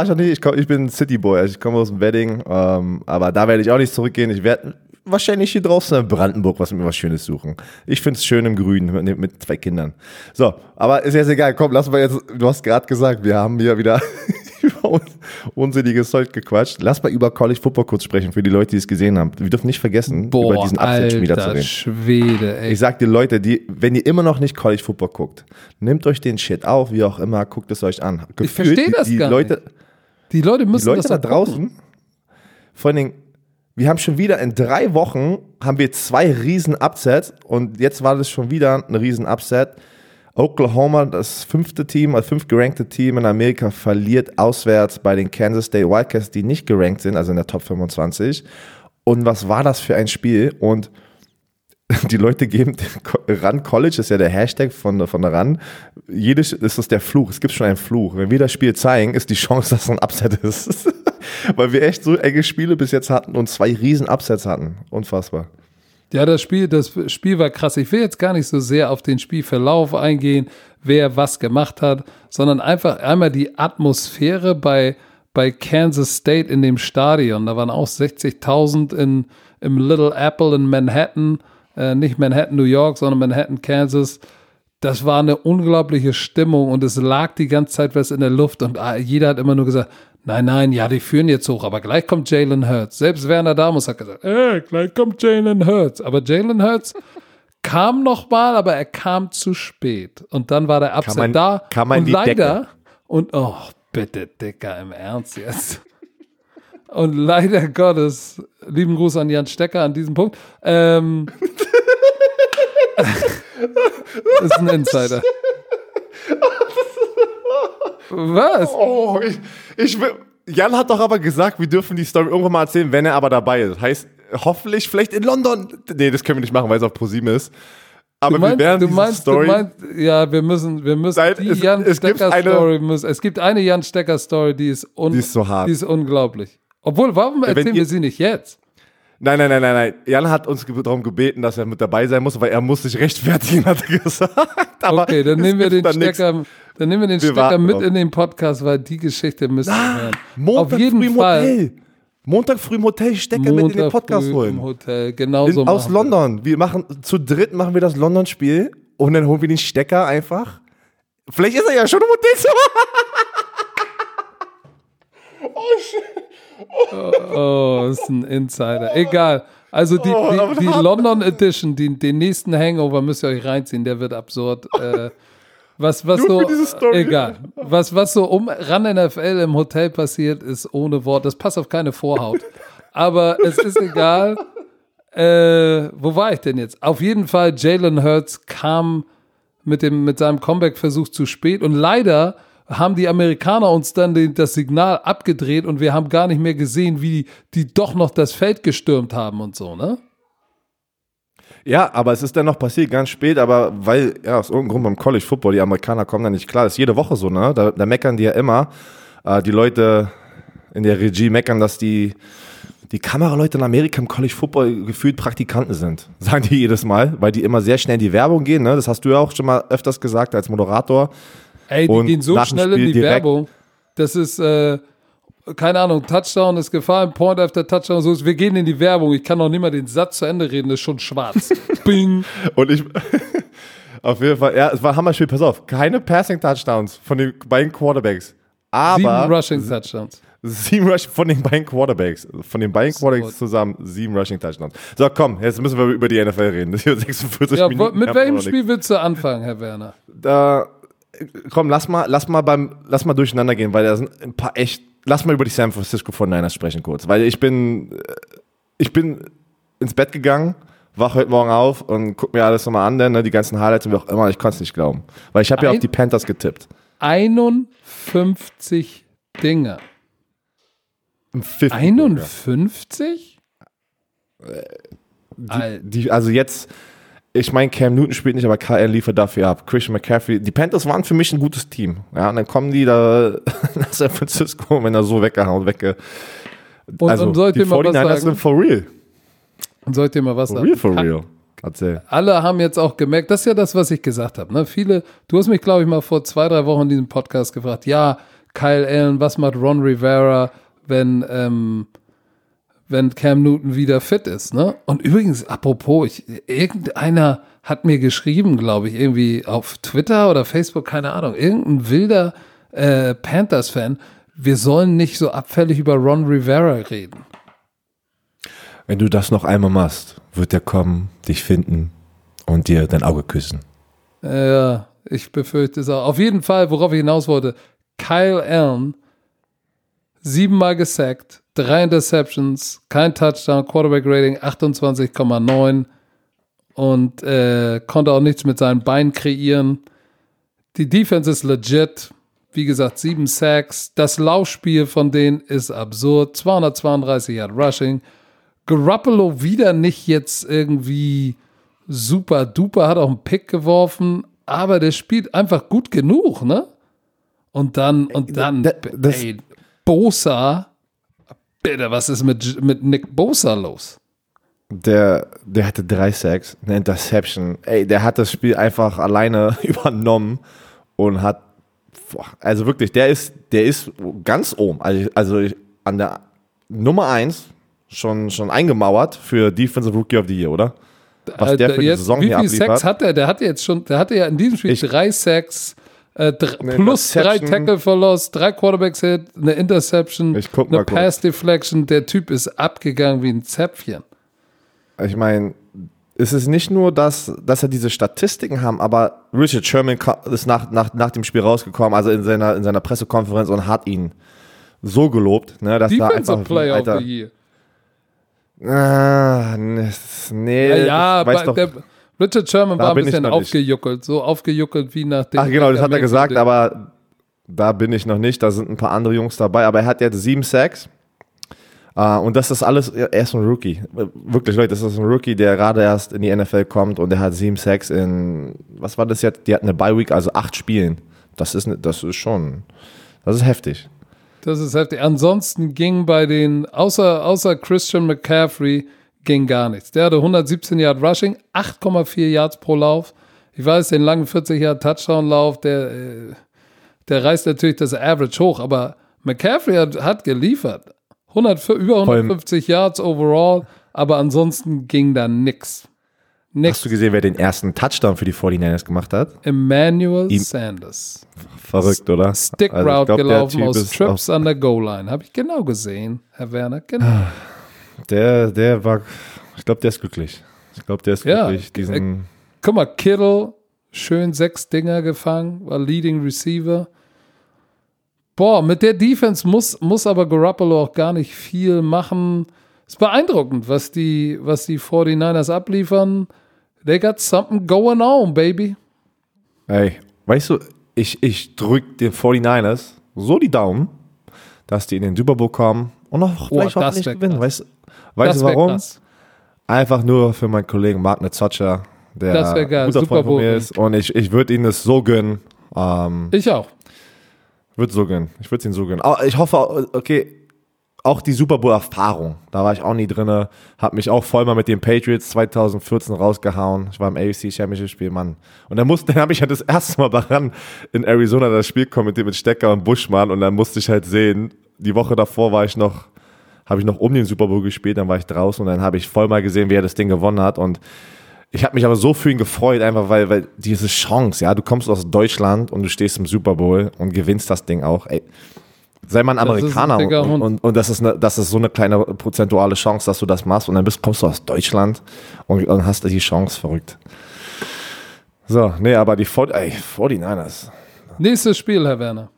noch nicht. Ich bin Cityboy, also ich komme aus dem Wedding, aber da werde ich auch nicht zurückgehen. Ich werde wahrscheinlich hier draußen in Brandenburg was Schönes suchen. Ich finde es schön im Grünen mit zwei Kindern. So, aber ist jetzt egal. Komm, lass mal jetzt, du hast gerade gesagt, wir haben hier wieder... über unsinniges Zeug gequatscht. Lass mal über College Football kurz sprechen, für die Leute, die es gesehen haben. Wir dürfen nicht vergessen, über diesen Absatz wieder zu reden. Schwede, ey. Ich sag dir, Leute, wenn ihr immer noch nicht College Football guckt, nehmt euch den Shit auf, wie auch immer, guckt es euch an. Gefühlt, ich verstehe das gar nicht. Die Leute das da draußen, vor allen Dingen, wir haben schon wieder in 3 Wochen, haben wir 2 Riesen-Upsets und jetzt war das schon wieder ein Riesen-Upset. Oklahoma, das 5. gerankte Team in Amerika, verliert auswärts bei den Kansas State Wildcats, die nicht gerankt sind, also in der Top 25. Und was war das für ein Spiel? Und die Leute geben RAN College, das ist ja der Hashtag von der RAN, ist das der Fluch, es gibt schon einen Fluch. Wenn wir das Spiel zeigen, ist die Chance, dass es ein Upset ist. Weil wir echt so enge Spiele bis jetzt hatten und 2 riesen Upsets hatten. Unfassbar. Ja, das Spiel war krass. Ich will jetzt gar nicht so sehr auf den Spielverlauf eingehen, wer was gemacht hat, sondern einfach einmal die Atmosphäre bei Kansas State in dem Stadion. Da waren auch 60.000 im Little Apple in Manhattan, nicht Manhattan, New York, sondern Manhattan, Kansas. Das war eine unglaubliche Stimmung und es lag die ganze Zeit was in der Luft und jeder hat immer nur gesagt, nein, ja, die führen jetzt hoch, aber gleich kommt Jalen Hurts. Selbst Werner Damus hat gesagt, gleich kommt Jalen Hurts. Aber Jalen Hurts kam nochmal, aber er kam zu spät. Und dann war der Upset da. Und leider, Decke. Und oh, bitte, Dicker, im Ernst jetzt. Und leider Gottes, lieben Gruß an Jan Stecker an diesem Punkt. Das ist ein Insider. Was? Oh, Jan hat doch aber gesagt, wir dürfen die Story irgendwann mal erzählen, wenn er aber dabei ist. Heißt, hoffentlich vielleicht in London. Nee, das können wir nicht machen, weil es auf ProSieben ist. Aber wir werden diese Story... wir müssen nein, die Jan-Stecker-Story... Es gibt eine Jan-Stecker-Story, die ist so hart. Die ist unglaublich. Obwohl, warum erzählen wir sie nicht jetzt? Nein. Jan hat uns darum gebeten, dass er mit dabei sein muss, weil er muss sich rechtfertigen, hat er gesagt. Aber okay, dann nehmen wir den Stecker mit in den Podcast, weil die Geschichte müssen wir hören. Montag früh im Hotel Stecker mit in den Podcast holen. Hotel, genauso aus London. Wir machen zu dritt das London-Spiel und dann holen wir den Stecker einfach. Vielleicht ist er ja schon im Hotel. Oh shit. Oh, ist ein Insider. Egal. Also die London Edition, den nächsten Hangover müsst ihr euch reinziehen, der wird absurd. Was so, egal. Was so ran NFL im Hotel passiert, ist ohne Wort. Das passt auf keine Vorhaut. Aber es ist egal. Wo war ich denn jetzt? Auf jeden Fall, Jalen Hurts kam mit seinem Comeback-Versuch zu spät und leider haben die Amerikaner uns dann das Signal abgedreht und wir haben gar nicht mehr gesehen, wie die doch noch das Feld gestürmt haben und so, ne? Ja, aber es ist dann noch passiert, ganz spät, aber weil, ja, aus irgendeinem Grund beim College Football, die Amerikaner kommen da nicht klar, das ist jede Woche so, ne? Da meckern die ja immer, die Leute in der Regie meckern, dass die Kameraleute in Amerika im College Football gefühlt Praktikanten sind, sagen die jedes Mal, weil die immer sehr schnell in die Werbung gehen, ne? Das hast du ja auch schon mal öfters gesagt als Moderator. Ey, die gehen so schnell in die Werbung. Das ist, keine Ahnung, Touchdown ist gefallen, Point after Touchdown, so ist, wir gehen in die Werbung. Ich kann noch nicht mal den Satz zu Ende reden, das ist schon schwarz. Bing. Und ich, auf jeden Fall, ja, es war ein Hammerspiel, pass auf, keine Passing-Touchdowns von den beiden Quarterbacks. Aber 7 Rushing-Touchdowns. 7 Rushing von den beiden Quarterbacks. Von den beiden Quarterbacks zusammen 7 Rushing-Touchdowns. So, komm, jetzt müssen wir über die NFL reden. Das ist 46 Minuten. Mit welchem Spiel willst du anfangen, Herr Werner? Komm, lass mal durcheinander gehen, weil da sind ein paar echt. Lass mal über die San Francisco 49ers sprechen kurz, weil ich bin ins Bett gegangen, wach heute Morgen auf und guck mir alles nochmal an, denn, ne, die ganzen Highlights und wie auch immer. Ich konnte es nicht glauben, weil ich habe ja auf die Panthers getippt. 51 Dinger. 51? Also jetzt. Ich meine, Cam Newton spielt nicht, aber Kyle Allen liefert dafür ab. Christian McCaffrey. Die Panthers waren für mich ein gutes Team. Ja, und dann kommen die da nach San Francisco, wenn er so weggehauen, wegge. Also, und sollt die ihr mal 49ers was sagen? Sind for real. Und sollt ihr mal was sagen? For real. Erzähl. Alle haben jetzt auch gemerkt, das ist ja das, was ich gesagt habe. Ne? Viele, du hast mich, glaube ich, mal vor 2-3 Wochen in diesem Podcast gefragt, ja, Kyle Allen, was macht Ron Rivera, wenn Cam Newton wieder fit ist, ne? Und übrigens, apropos, irgendeiner hat mir geschrieben, glaube ich, irgendwie auf Twitter oder Facebook, keine Ahnung, irgendein wilder Panthers-Fan, wir sollen nicht so abfällig über Ron Rivera reden. Wenn du das noch einmal machst, wird er kommen, dich finden und dir dein Auge küssen. Ja, ich befürchte es auch. Auf jeden Fall, worauf ich hinaus wollte, Kyle Allen, 7-mal gesackt, 3 Interceptions, kein Touchdown, Quarterback-Rating 28,9 und konnte auch nichts mit seinen Beinen kreieren. Die Defense ist legit. Wie gesagt, 7 Sacks. Das Laufspiel von denen ist absurd. 232 Yard Rushing. Garoppolo wieder nicht jetzt irgendwie super duper, hat auch einen Pick geworfen, aber der spielt einfach gut genug, ne? Und dann Bosa, Alter, was ist mit Nick Bosa los? Der hatte 3 Sacks, eine Interception. Ey, der hat das Spiel einfach alleine übernommen und hat, also wirklich, der ist ganz oben. Also an der Nummer 1 schon eingemauert für Defensive Rookie of the Year, oder? Was der für die Saison hier abliefert. Wie viele Sacks hat er? Der hatte ja in diesem Spiel 3 Sacks. Plus 3 Tackle Verlust, 3 Quarterbacks-Hit, eine Interception, eine Pass-Deflection. Der Typ ist abgegangen wie ein Zäpfchen. Ich meine, es ist nicht nur, dass er diese Statistiken haben, aber Richard Sherman ist nach dem Spiel rausgekommen, also in seiner Pressekonferenz und hat ihn so gelobt. Ne, dass Defensive Player of the Year. Richard Sherman war ein bisschen aufgejuckelt, so aufgejuckelt wie nach dem. Ach genau, das hat er gesagt, aber da bin ich noch nicht, da sind ein paar andere Jungs dabei, aber er hat jetzt 7 Sacks und das ist alles, er ist ein Rookie, wirklich Leute, das ist ein Rookie, der gerade erst in die NFL kommt und der hat 7 Sacks in, was war das jetzt, die hatten eine Bye-Week, also 8 Spielen, das ist heftig. Ansonsten ging bei den, außer Christian McCaffrey, ging gar nichts. Der hatte 117 Yard Rushing, 8,4 Yards pro Lauf. Ich weiß, den langen 40 Yard Touchdown-Lauf, der reißt natürlich das Average hoch, aber McCaffrey hat geliefert. Über 150 Yards overall, aber ansonsten ging da nichts. Hast du gesehen, wer den ersten Touchdown für die 49ers gemacht hat? Emmanuel Sanders. Verrückt, oder? Stick-Route gelaufen aus Trips an der Goal-Line. Habe ich genau gesehen, Herr Werner, genau. Der war, ich glaube, der ist glücklich. Guck mal, Kittle, schön 6 Dinger gefangen, war Leading Receiver. Boah, mit der Defense muss aber Garoppolo auch gar nicht viel machen. Ist beeindruckend, was die 49ers abliefern. They got something going on, baby. Ey, weißt du, ich drücke den 49ers so die Daumen, dass die in den Super Bowl kommen und noch gleich hoffentlich gewinnen. Weißt du warum? Krass. Einfach nur für meinen Kollegen Martin Zotscher, der ein guter Freund von mir ist. Und ich würde ihnen das so gönnen. Ich auch. Ich würde es ihnen so gönnen. Aber ich hoffe, okay, auch die Super Bowl-Erfahrung, da war ich auch nie drin, habe mich auch voll mal mit den Patriots 2014 rausgehauen. Ich war im AFC Championship-Spiel, Mann. Und dann habe ich halt das erste Mal daran in Arizona das Spiel kommen mit Stecker und Buschmann. Und dann musste ich halt sehen, die Woche davor habe ich noch um den Super Bowl gespielt, dann war ich draußen und dann habe ich voll mal gesehen, wie er das Ding gewonnen hat. Und ich habe mich aber so für ihn gefreut, einfach weil diese Chance, ja, du kommst aus Deutschland und du stehst im Super Bowl und gewinnst das Ding auch, ey. Sei mal ein Amerikaner und das ist so eine kleine prozentuale Chance, dass du das machst und dann kommst du aus Deutschland und hast die Chance, verrückt. So, nee, aber die 49ers. Nächstes Spiel, Herr Werner.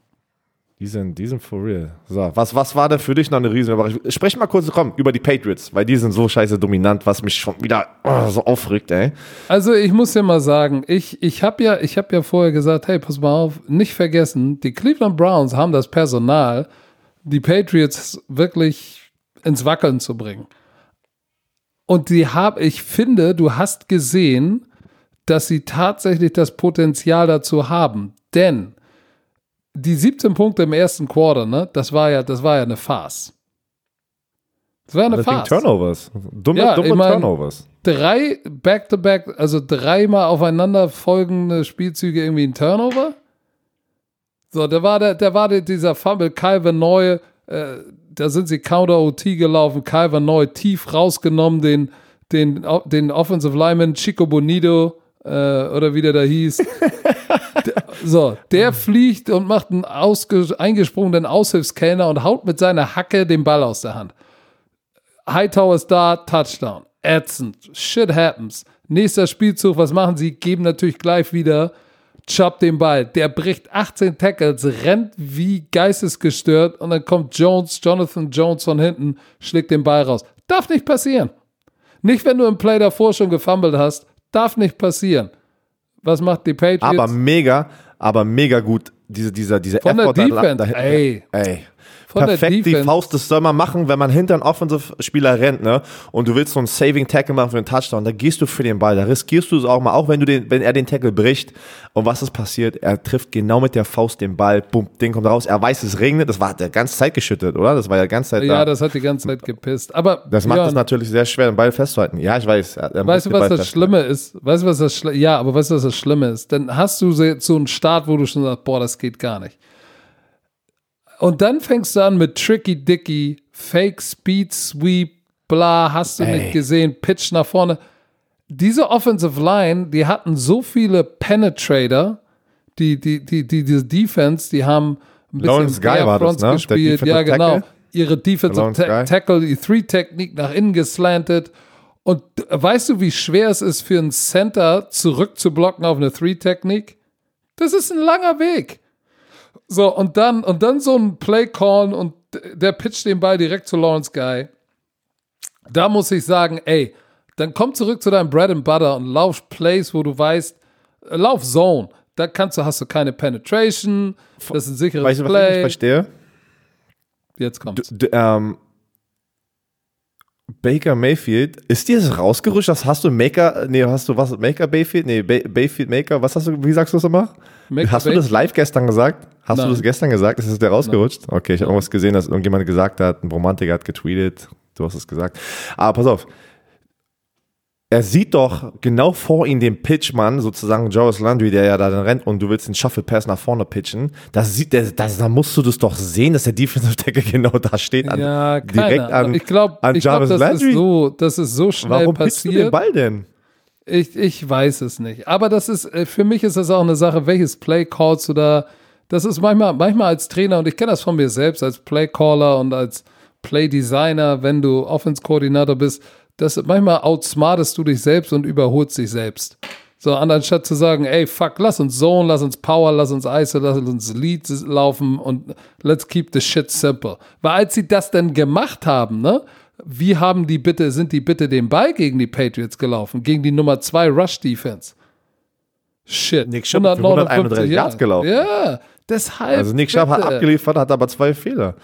Die sind for real. So, was war denn für dich noch eine Riesenüberraschung? Sprech mal kurz, über die Patriots, weil die sind so scheiße dominant, was mich schon wieder so aufregt, ey. Also ich muss dir mal sagen, ich hab ja vorher gesagt, hey, pass mal auf, nicht vergessen, die Cleveland Browns haben das Personal, die Patriots wirklich ins Wackeln zu bringen. Und ich finde, du hast gesehen, dass sie tatsächlich das Potenzial dazu haben, denn die 17 Punkte im ersten Quarter, ne? Das war ja eine Farce. Das war eine Farce. Turnovers. Dumme Turnovers. 3 Back-to-Back, also 3-mal aufeinander folgende Spielzüge irgendwie ein Turnover. So, da war dieser Fumble, Kyle Vannoy, da sind sie Counter-OT gelaufen, Kyle Vannoy tief rausgenommen, den Offensive Lineman Chico Bonito, oder wie der da hieß. So, der fliegt und macht einen eingesprungenen Aushilfskellner und haut mit seiner Hacke den Ball aus der Hand. Hightower ist da, Touchdown. Ätzend. Shit happens. Nächster Spielzug, was machen sie? Geben natürlich gleich wieder Chubb den Ball. Der bricht 18 Tackles, rennt wie geistesgestört und dann kommt Jonathan Jones von hinten, schlägt den Ball raus. Darf nicht passieren. Nicht, wenn du im Play davor schon gefummelt hast. Darf nicht passieren. Was macht die Patriots? Aber mega gut. Dieser Effort der Defense, ey. Perfekt die Faust, das soll man machen, wenn man hinter einen Offensive-Spieler rennt, ne? Und du willst so einen Saving-Tackle machen für einen Touchdown, da gehst du für den Ball, da riskierst du es auch mal, auch wenn er den Tackle bricht. Und was ist passiert? Er trifft genau mit der Faust den Ball, bumm, Ding kommt raus, er weiß, es regnet, das war die ganze Zeit geschüttet, oder? Das war ja die ganze Zeit da. Ja, das hat die ganze Zeit gepisst. Aber das macht es natürlich sehr schwer, den Ball festzuhalten. Ja, ich weiß. Weißt du, was das Schlimme ist? Weißt du, was das Schlimme ist? Dann hast du so einen Start, wo du schon sagst, boah, das geht gar nicht. Und dann fängst du an mit Tricky Dicky, Fake Speed Sweep, bla, hast du nicht gesehen, Pitch nach vorne. Diese Offensive Line, die hatten so viele Penetrator, die Defense, die haben ein bisschen Lawrence Guy war das, ne? Gespielt. Ja, genau. Tackle? Ihre Defensive Tackle, die 3-Technik nach innen geslantet. Und weißt du, wie schwer es ist für einen Center zurückzublocken auf eine 3-Technik? Das ist ein langer Weg. So, und dann so ein Play-Call und der pitcht den Ball direkt zu Lawrence Guy. Da muss ich sagen, ey, dann komm zurück zu deinem Bread and Butter und lauf Plays, wo du weißt, lauf Zone. Da hast du keine Penetration, das ist ein sicheres Play. Weißt du, was ich nicht verstehe? Jetzt kommt's. Baker Mayfield, ist dir das rausgerutscht? Das hast du Maker, nee, hast du was? Maker Bayfield? Nee, Bayfield Maker, was hast du, wie sagst du das immer? Hast du das live gestern gesagt? Nein. Du das gestern gesagt? Ist es dir rausgerutscht? Nein. Okay, ich habe irgendwas gesehen, dass irgendjemand gesagt hat, ein Romantiker hat getweetet, du hast es gesagt. Aber pass auf, Er sieht doch genau vor ihm den Pitchmann, sozusagen Jarvis Landry, der ja da dann rennt und du willst den Shuffle Pass nach vorne pitchen. Das sieht der, da musst du das doch sehen, dass der Defensive Tackle genau da steht. Ich glaube, Jarvis Landry. Das ist so schnell passiert. Warum pitchst du den Ball denn? Ich weiß es nicht. Aber das ist, für mich ist das auch eine Sache, welches Play callst du da? Das ist manchmal als Trainer, und ich kenne das von mir selbst, als Playcaller und als Playdesigner, wenn du Offense-Koordinator bist, manchmal outsmartest du dich selbst und überholst dich selbst. So, anstatt zu sagen, ey, fuck, lass uns Zone, lass uns Power, lass uns ISO, lass uns Lead laufen und let's keep the shit simple. Weil als sie das denn gemacht haben, ne, sind die bitte den Ball gegen die Patriots gelaufen, gegen die Nummer 2 Rush-Defense? Shit. Nick Chubb hat 131 Yards gelaufen. Ja, deshalb. Also Nick Chubb hat abgeliefert, hat aber 2 Fehler.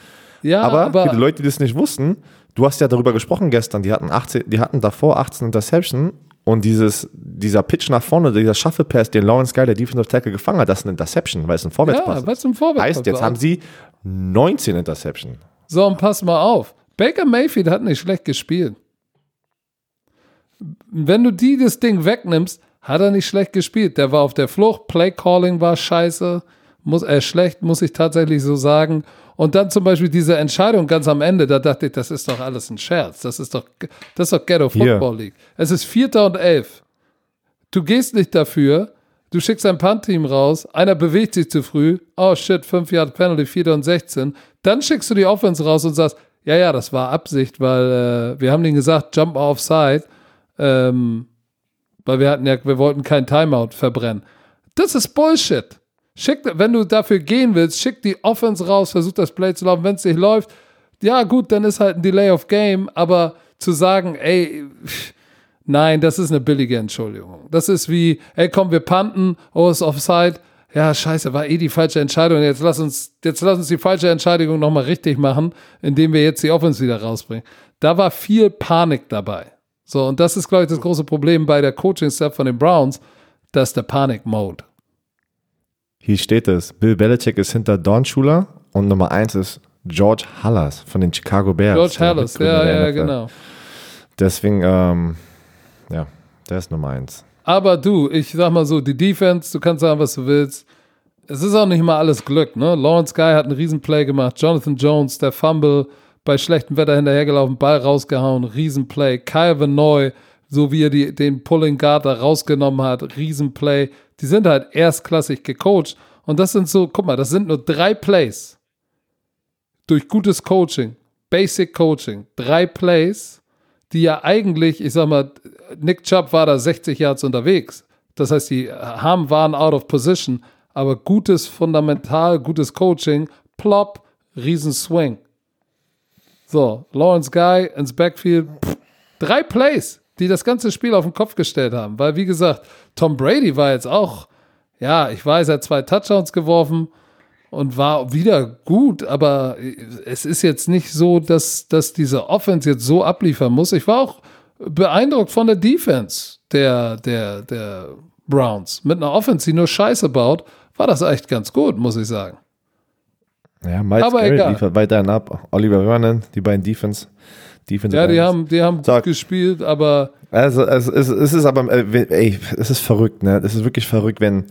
Ja, aber die Leute, die das nicht wussten, du hast ja darüber gesprochen gestern, die hatten davor 18 Interception und dieser Pitch nach vorne, dieser Shuffle Pass, den Lawrence Guy, der Defensive Tackle, gefangen hat, das ist eine Interception, weil es ein Vorwärtspass ist. Heißt, jetzt haben sie 19 Interception. So, und pass mal auf. Baker Mayfield hat nicht schlecht gespielt. Wenn du das Ding wegnimmst, hat er nicht schlecht gespielt. Der war auf der Flucht, Play-Calling war scheiße, muss ich tatsächlich so sagen. Und dann zum Beispiel diese Entscheidung ganz am Ende, da dachte ich, das ist doch alles ein Scherz. Das ist doch Ghetto Football League. Es ist 4. und 11. Du gehst nicht dafür, du schickst ein Punt-Team raus, einer bewegt sich zu früh, oh shit, 5-Yard-Penalty, 4. und 16. Dann schickst du die Offense raus und sagst, ja, das war Absicht, weil wir haben denen gesagt, jump offside, weil wir wollten kein Timeout verbrennen. Das ist Bullshit. Wenn du dafür gehen willst, schick die Offense raus, versuch das Play zu laufen. Wenn es nicht läuft, ja gut, dann ist halt ein Delay of Game, aber zu sagen, ey, nein, das ist eine billige Entschuldigung. Das ist wie, ey komm, wir punten, oh, ist offside, ja scheiße, war die falsche Entscheidung, jetzt lass uns die falsche Entscheidung nochmal richtig machen, indem wir jetzt die Offense wieder rausbringen. Da war viel Panik dabei. So, und das ist, glaube ich, das große Problem bei der Coaching-Staff von den Browns, das ist der Panik-Mode. Hier steht es, Bill Belichick ist hinter Don Shula und Nummer 1 ist George Halas von den Chicago Bears. George Halas, ja, genau. Deswegen, der ist Nummer 1. Aber du, ich sag mal so, die Defense, du kannst sagen, was du willst. Es ist auch nicht mal alles Glück, ne? Lawrence Guy hat einen Riesenplay gemacht, Jonathan Jones, der Fumble, bei schlechtem Wetter hinterhergelaufen, Ball rausgehauen, Riesenplay. Kyle Allen, so wie er den Pulling Guard da rausgenommen hat, Riesenplay. Die sind halt erstklassig gecoacht. Und das sind so, guck mal, das sind nur 3 Plays. Durch gutes Coaching, Basic Coaching, 3 Plays, die ja eigentlich, ich sag mal, Nick Chubb war da 60 Yards unterwegs. Das heißt, die Harm waren out of position. Aber gutes Fundamental, gutes Coaching, plopp, Riesenswing. So, Lawrence Guy ins Backfield. 3 Plays, die das ganze Spiel auf den Kopf gestellt haben. Weil, wie gesagt, Tom Brady war jetzt auch, ja, ich weiß, er hat 2 Touchdowns geworfen und war wieder gut, aber es ist jetzt nicht so, dass diese Offense jetzt so abliefern muss. Ich war auch beeindruckt von der Defense der Browns. Mit einer Offense, die nur Scheiße baut, war das echt ganz gut, muss ich sagen. Ja, Miles Garrett liefert weiterhin ab. Oliver Vernon, die beiden Defense. Ja, die haben gut gespielt, aber... Also, es ist aber... Ey, es ist verrückt, ne? Es ist wirklich verrückt, wenn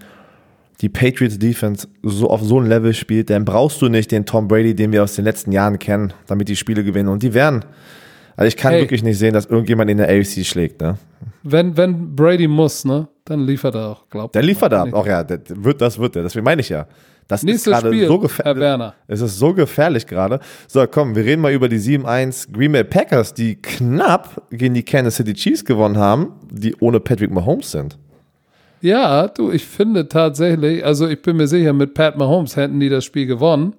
die Patriots-Defense so auf so ein Level spielt, dann brauchst du nicht den Tom Brady, den wir aus den letzten Jahren kennen, damit die Spiele gewinnen. Und die werden... Also, ich kann wirklich nicht sehen, dass irgendjemand in der AFC schlägt, ne? Wenn Brady muss, ne? Dann liefert er auch, glaubt. Dann liefert er ab, auch, ja. Das wird er. Deswegen meine ich ja. Das Nächstes ist gerade so gefährlich. Es ist so gefährlich gerade. So, komm, wir reden mal über die 7-1 Green Bay Packers, die knapp gegen die Kansas City Chiefs gewonnen haben, die ohne Patrick Mahomes sind. Ja, du, ich finde tatsächlich, also ich bin mir sicher, mit Pat Mahomes hätten die das Spiel gewonnen.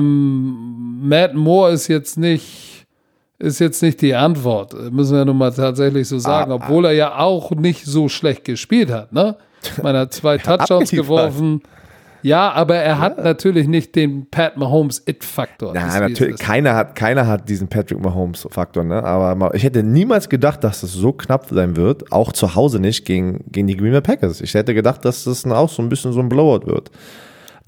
Matt Moore ist jetzt nicht die Antwort, müssen wir nun mal tatsächlich so sagen, obwohl er ja auch nicht so schlecht gespielt hat, ne? Man hat 2 Touchdowns geworfen. Ja, aber er hat natürlich nicht den Pat Mahomes-It-Faktor. Ja, natürlich, keiner hat diesen Patrick Mahomes-Faktor, ne? Aber ich hätte niemals gedacht, dass es so knapp sein wird, auch zu Hause nicht gegen die Green Bay Packers. Ich hätte gedacht, dass das auch so ein bisschen so ein Blowout wird.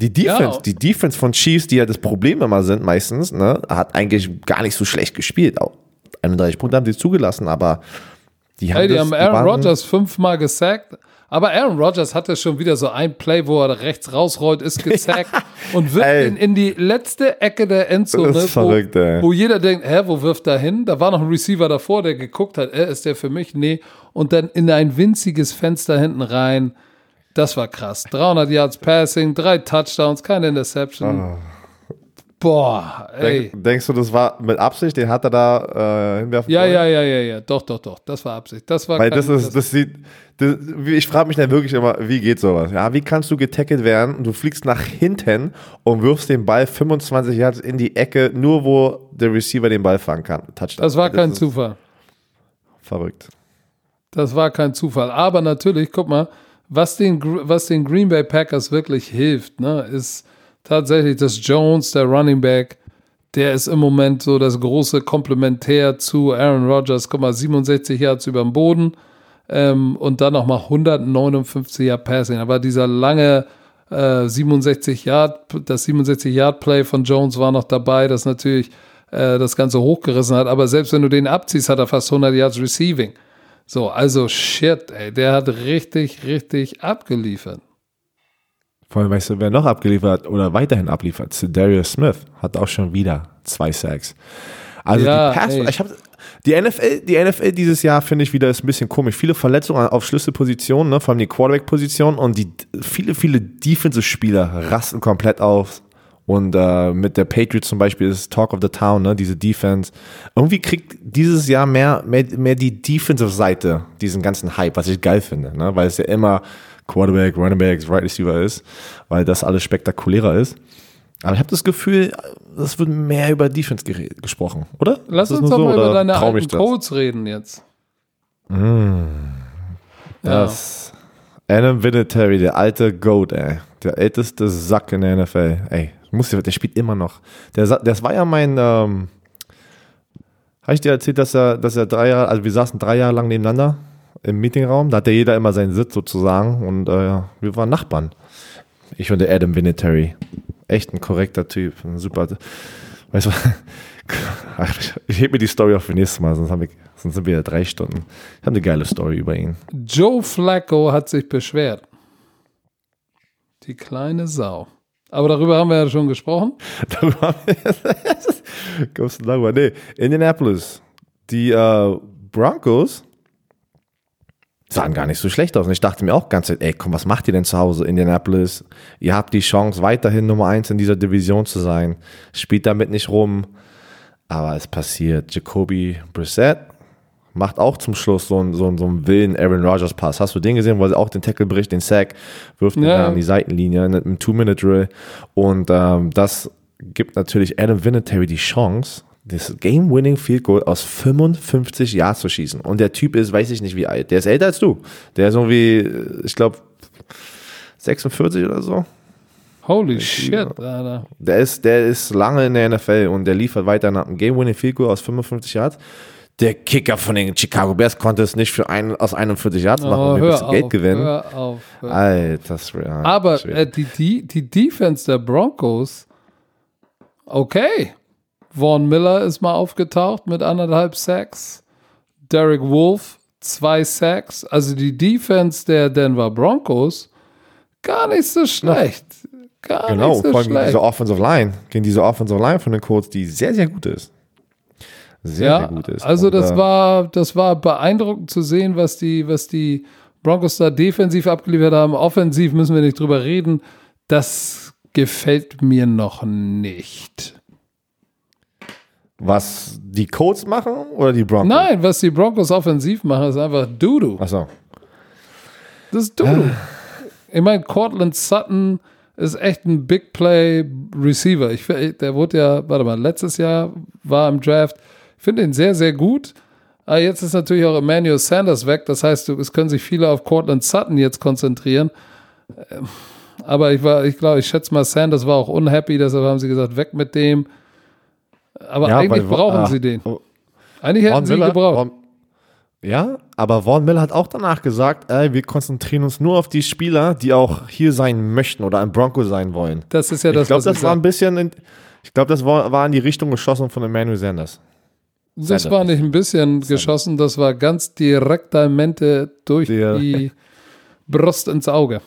Die Defense von Chiefs, die ja das Problem immer sind meistens, ne, hat eigentlich gar nicht so schlecht gespielt. 31 Punkte haben sie zugelassen, aber Die haben Aaron Rodgers fünfmal gesackt. Aber Aaron Rodgers hatte schon wieder so ein Play, wo er rechts rausrollt, ist gesackt und wirft ihn in die letzte Ecke der Endzone, das ist verrückt, wo jeder denkt, wo wirft er hin? Da war noch ein Receiver davor, der geguckt hat, ist der für mich? Nee. Und dann in ein winziges Fenster hinten rein. Das war krass. 300 Yards Passing, 3 Touchdowns, keine Interception. Oh. Boah, ey. Denkst du, das war mit Absicht? Den hat er da hinwerfen wollen? Ja. Doch. Das war Absicht. Das war. Weil ich frage mich dann wirklich immer, wie geht sowas? Ja, wie kannst du getackelt werden und du fliegst nach hinten und wirfst den Ball 25 Yards in die Ecke, nur wo der Receiver den Ball fangen kann? Touchdown. Das war kein Zufall. Verrückt. Das war kein Zufall. Aber natürlich, guck mal, was den Green Bay Packers wirklich hilft, ne, ist tatsächlich, dass Jones, der Running Back, der ist im Moment so das große Komplementär zu Aaron Rodgers. Guck mal, 67 Yards über dem Boden. Und dann nochmal 159 Yard Passing. Aber dieser lange 67-Yard-Play von Jones war noch dabei, das natürlich das Ganze hochgerissen hat. Aber selbst wenn du den abziehst, hat er fast 100 Yards Receiving. So, also shit, ey. Der hat richtig, richtig abgeliefert. Vor allem, weißt du, wer noch abgeliefert hat oder weiterhin abliefert? Za'Darius Smith hat auch schon wieder 2 Sacks. Also ja, die NFL dieses Jahr, finde ich, wieder ist ein bisschen komisch. Viele Verletzungen auf Schlüsselpositionen, ne, vor allem die Quarterback-Position, und die viele Defensive-Spieler rasten komplett auf. Und mit der Patriots zum Beispiel ist Talk of the Town, ne, diese Defense. Irgendwie kriegt dieses Jahr mehr die Defensive-Seite diesen ganzen Hype, was ich geil finde, ne, weil es ja immer Quarterback, Running Backs, Wide Receiver ist, weil das alles spektakulärer ist. Aber ich habe das Gefühl, es wird mehr über Defense gesprochen, oder? Lass uns doch mal über deine alten Colts reden jetzt. Das Adam Vinatieri, der alte Goat, ey. Der älteste Sack in der NFL. Ey, der spielt immer noch. Das war ja mein... habe ich dir erzählt, dass er 3 Jahre... Also wir saßen 3 Jahre lang nebeneinander im Meetingraum. Da hatte jeder immer seinen Sitz sozusagen. Und wir waren Nachbarn. Ich und der Adam Vinatieri. Echt ein korrekter Typ, ein super. Weißt du, ich hebe mir die Story auf für nächstes Mal, sonst sind wir ja 3 Stunden. Ich habe eine geile Story über ihn. Joe Flacco hat sich beschwert. Die kleine Sau. Aber darüber haben wir ja schon gesprochen. Darüber haben wir. Kommst du darüber? Nee, Indianapolis. Die Broncos sahen gar nicht so schlecht aus. Und ich dachte mir auch die ganze Zeit, ey, komm, was macht ihr denn zu Hause, Indianapolis? Ihr habt die Chance, weiterhin Nummer 1 in dieser Division zu sein. Spielt damit nicht rum. Aber es passiert. Jacoby Brissett macht auch zum Schluss so einen wilden Aaron Rodgers Pass. Hast du den gesehen, wo er auch den Tackle bricht, den Sack, wirft ihn an die Seitenlinie im 2-Minute-Drill. Und das gibt natürlich Adam Vinatieri die Chance, das Game-Winning Field Goal aus 55 Yards zu schießen. Und der Typ ist, weiß ich nicht wie alt. Der ist älter als du. Der ist irgendwie, ich glaube, 46 oder so. Holy shit, Alter. Der ist lange in der NFL und der liefert weiter nach einem Game-Winning Field Goal aus 55 Yards. Der Kicker von den Chicago Bears konnte es nicht aus 41 Yards machen und ein bisschen Geld gewinnen. Hör auf. Alter, das ist real. Aber die Defense der Broncos, okay. Vaughn Miller ist mal aufgetaucht mit 1,5 Sacks. Derek Wolfe 2 Sacks. Also die Defense der Denver Broncos gar nicht so schlecht. Genau, vor allem gegen diese Offensive Line von den Colts, die sehr, sehr gut ist. Sehr gut ist. Also das war beeindruckend zu sehen, was die Broncos da defensiv abgeliefert haben. Offensiv müssen wir nicht drüber reden. Das gefällt mir noch nicht. Was die Colts machen oder die Broncos? Nein, was die Broncos offensiv machen, ist einfach Dudu. Ach so. Das ist Dudu. Ich meine, Cortland Sutton ist echt ein Big Play Receiver. Der wurde ja, letztes Jahr war im Draft. Ich finde ihn sehr, sehr gut. Aber jetzt ist natürlich auch Emmanuel Sanders weg. Das heißt, es können sich viele auf Cortland Sutton jetzt konzentrieren. Aber ich schätze mal, Sanders war auch unhappy. Deshalb haben sie gesagt, weg mit dem. Aber ja, eigentlich brauchen sie den. Eigentlich hätten sie ihn gebraucht. Aber Vaughn Miller hat auch danach gesagt, wir konzentrieren uns nur auf die Spieler, die auch hier sein möchten oder ein Bronco sein wollen. Das ist ja das, ich glaube, das war ein bisschen in die Richtung geschossen von Emmanuel Sanders. Das war nicht ein bisschen geschossen, das war ganz direktamente durch die Brust ins Auge.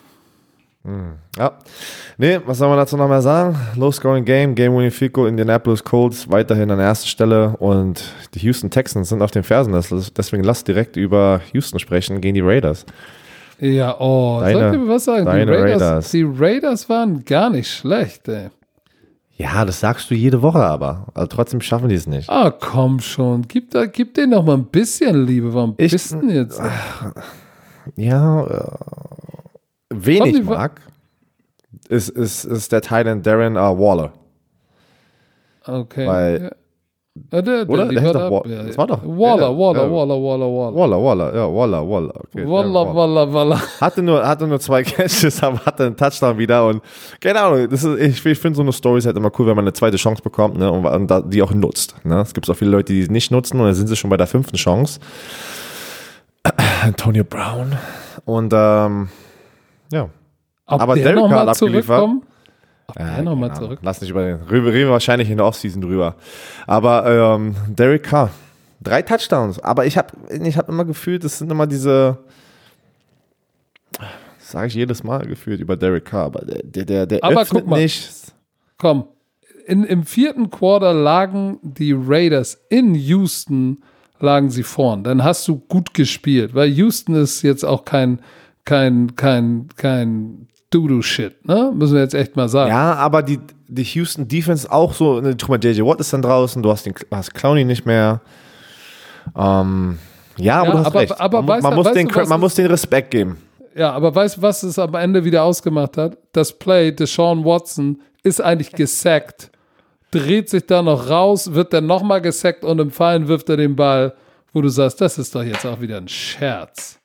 Ja. Nee, was soll man dazu noch mehr sagen? Low-scoring Game, Game-Winning Field Goal, Indianapolis Colts weiterhin an erster Stelle und die Houston Texans sind auf den Fersen. Deswegen lass direkt über Houston sprechen gegen die Raiders. Ja, soll ich dir was sagen? Die Raiders waren gar nicht schlecht, ey. Ja, das sagst du jede Woche, aber trotzdem schaffen die es nicht. Ah, komm schon. Gib denen doch mal ein bisschen Liebe. Warum bist du denn jetzt? Ja, wen ich mag, ist der Titan Darren Waller. Okay. Weil, ja, Waller. Hatte nur zwei Catches, aber hatte einen Touchdown wieder und keine Ahnung, ich finde so eine Story ist halt immer cool, wenn man eine zweite Chance bekommt, ne, und die auch nutzt, ne. Es gibt auch viele Leute, die es nicht nutzen und dann sind sie schon bei der 5. Chance. Antonio Brown und ja. Aber Derek Carr hat abgeliefert. Nochmal zurück. Lass nicht über den. Reden wir wahrscheinlich in der Offseason drüber. Aber Derek Carr, 3 Touchdowns. Aber ich hab immer gefühlt, das sind immer diese, sage ich jedes Mal gefühlt über Derek Carr. Aber der aber öffnet nichts. Komm, im 4. Quarter lagen die Raiders in Houston, lagen sie vorn. Dann hast du gut gespielt, weil Houston ist jetzt auch kein Dudu-Shit, ne? Müssen wir jetzt echt mal sagen. Ja, aber die Houston-Defense auch so, ne, guck mal, J.J. Watt ist dann draußen, du hast Clowney nicht mehr. Aber du hast recht. Man muss den Respekt geben. Ja, aber weißt du, was es am Ende wieder ausgemacht hat? Das Play, Deshaun Watson ist eigentlich gesackt, dreht sich da noch raus, wird dann nochmal gesackt und im Fallen wirft er den Ball, wo du sagst, das ist doch jetzt auch wieder ein Scherz.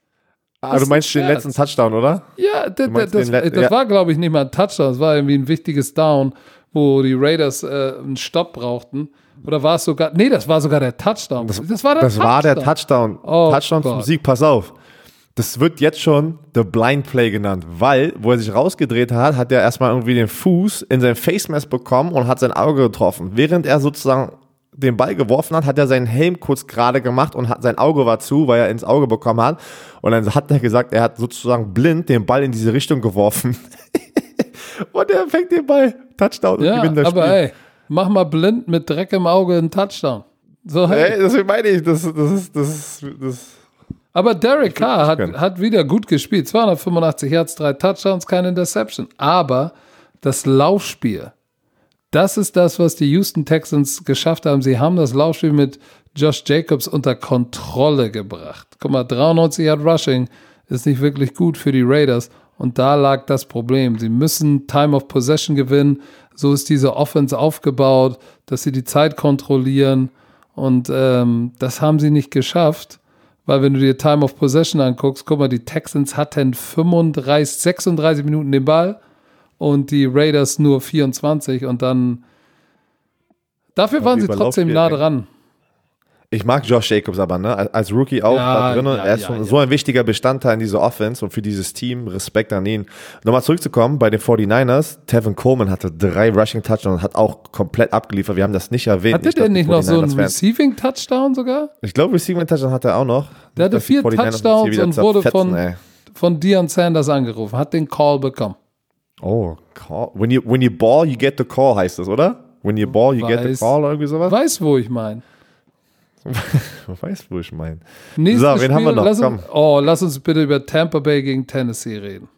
Aber du meinst den letzten Touchdown, oder? Ja, das war, glaube ich, nicht mal ein Touchdown. Das war irgendwie ein wichtiges Down, wo die Raiders einen Stopp brauten. Oder war es sogar... Nee, das war sogar der Touchdown. Das war der Touchdown. Oh, Touchdown zum Sieg, pass auf. Das wird jetzt schon The Blind Play genannt, weil, wo er sich rausgedreht hat, hat er erstmal irgendwie den Fuß in sein Face-Mask bekommen und hat sein Auge getroffen. Während er sozusagen den Ball geworfen hat er seinen Helm kurz gerade gemacht und sein Auge war zu, weil er ins Auge bekommen hat. Und dann hat er gesagt, er hat sozusagen blind den Ball in diese Richtung geworfen. Und er fängt den Ball, Touchdown, und gewinnt das Spiel. Aber ey, mach mal blind mit Dreck im Auge einen Touchdown. So, hey. Ey, das meine ich, das ist. Aber Derek Carr hat wieder gut gespielt. 285 Yards, 3 Touchdowns, keine Interception. Aber das Laufspiel, das ist das, was die Houston Texans geschafft haben. Sie haben das Laufspiel mit Josh Jacobs unter Kontrolle gebracht. Guck mal, 93 Yard Rushing ist nicht wirklich gut für die Raiders. Und da lag das Problem. Sie müssen Time of Possession gewinnen. So ist diese Offense aufgebaut, dass sie die Zeit kontrollieren. Und das haben sie nicht geschafft. Weil wenn du dir Time of Possession anguckst, guck mal, die Texans hatten 36 Minuten den Ball. Und die Raiders nur 24 und dann dafür waren sie trotzdem nah dran. Ich mag Josh Jacobs aber, ne? Als Rookie auch da drin. Er ist so ein wichtiger Bestandteil in dieser Offense und für dieses Team. Respekt an ihn. Nochmal zurückzukommen bei den 49ers. Tevin Coleman hatte 3 Rushing Touchdowns und hat auch komplett abgeliefert. Wir haben das nicht erwähnt. Hatte der nicht noch so einen Receiving Touchdown sogar? Ich glaube, Receiving Touchdown hatte er auch noch. Der hatte 4 Touchdowns und wurde von Deion Sanders angerufen. Hat den Call bekommen. Oh, call. When you ball, you get the call, heißt das, oder? When you ball, you get the call, oder irgendwie sowas? Weiß, wo ich meine. Nächstes Spiel, wen haben wir noch? Lass uns bitte über Tampa Bay gegen Tennessee reden.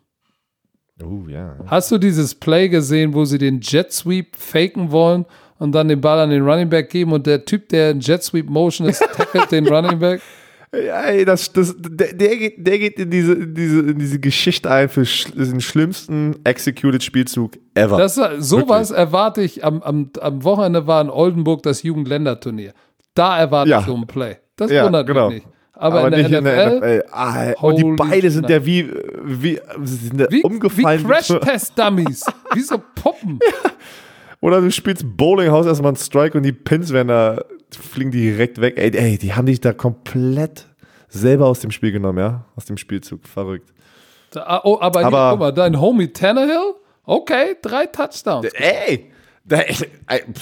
Hast du dieses Play gesehen, wo sie den Jet Sweep faken wollen und dann den Ball an den Running Back geben und der Typ, der in Jet Sweep Motion ist, tackelt den Running Back? Ja, ey, der geht in diese Geschichte ein für den schlimmsten Executed-Spielzug ever. Sowas erwarte ich. Am Wochenende war in Oldenburg das Jugendländerturnier. Da erwarte ich so ein Play. Das wundert mich nicht. Aber nicht in der NFL. Und die Beine sind ja wie umgefallen. Wie Crash-Test-Dummies. Wie so Puppen. Ja. Oder du spielst Bowlinghaus erstmal einen Strike und die Pins werden da... fliegen direkt weg. Ey, die haben dich da komplett selber aus dem Spiel genommen, ja? Aus dem Spielzug. Verrückt. Aber guck mal, dein Homie Tannehill? Okay, 3 Touchdowns. Ey,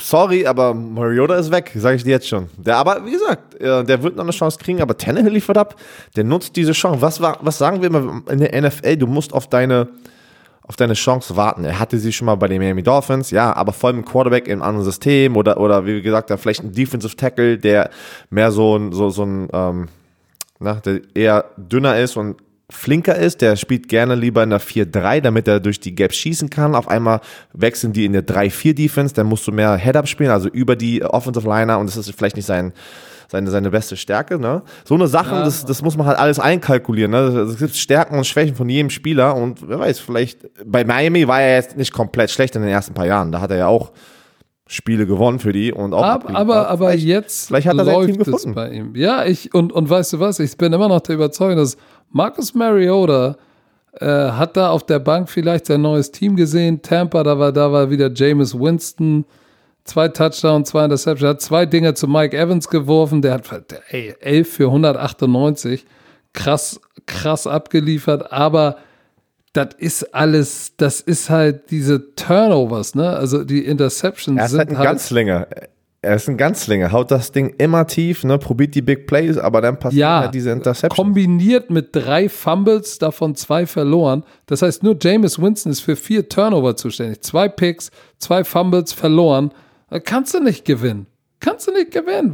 Sorry, aber Mariota ist weg, sage ich dir jetzt schon. Aber wie gesagt, der wird noch eine Chance kriegen, aber Tannehill liefert ab, der nutzt diese Chance. Was sagen wir immer in der NFL? Du musst auf deine Chance warten. Er hatte sie schon mal bei den Miami Dolphins, ja, aber vor allem ein Quarterback in einem anderen System oder wie gesagt, da vielleicht ein Defensive Tackle, der mehr der eher dünner ist und flinker ist, der spielt gerne lieber in der 4-3, damit er durch die Gaps schießen kann. Auf einmal wechseln die in der 3-4-Defense, dann musst du mehr Head-Up spielen, also über die Offensive Liner, und das ist vielleicht nicht seine beste Stärke, ne? So eine Sache, ja. Das muss man halt alles einkalkulieren, ne? Es gibt Stärken und Schwächen von jedem Spieler und wer weiß, vielleicht, bei Miami war er jetzt nicht komplett schlecht in den ersten paar Jahren, da hat er ja auch Spiele gewonnen für die und auch aber jetzt vielleicht hat er sein Team gefunden. Bei ihm. Ja, und weißt du was, ich bin immer noch der Überzeugung, dass Marcus Mariota hat da auf der Bank vielleicht sein neues Team gesehen. Tampa, da war wieder Jameis Winston. 2 Touchdowns, 2 Interceptions. Hat 2 Dinger zu Mike Evans geworfen. Der hat 11 für 198. Krass abgeliefert. Aber das ist alles, das ist halt diese Turnovers, ne? Also die Interceptions sind halt Er ist ein Ganzlinger, haut das Ding immer tief, ne, probiert die Big Plays, aber dann passieren halt diese Interceptions. Kombiniert mit 3 Fumbles, davon 2 verloren. Das heißt, nur Jameis Winston ist für 4 Turnover zuständig. 2 Picks, 2 Fumbles verloren. Kannst du nicht gewinnen,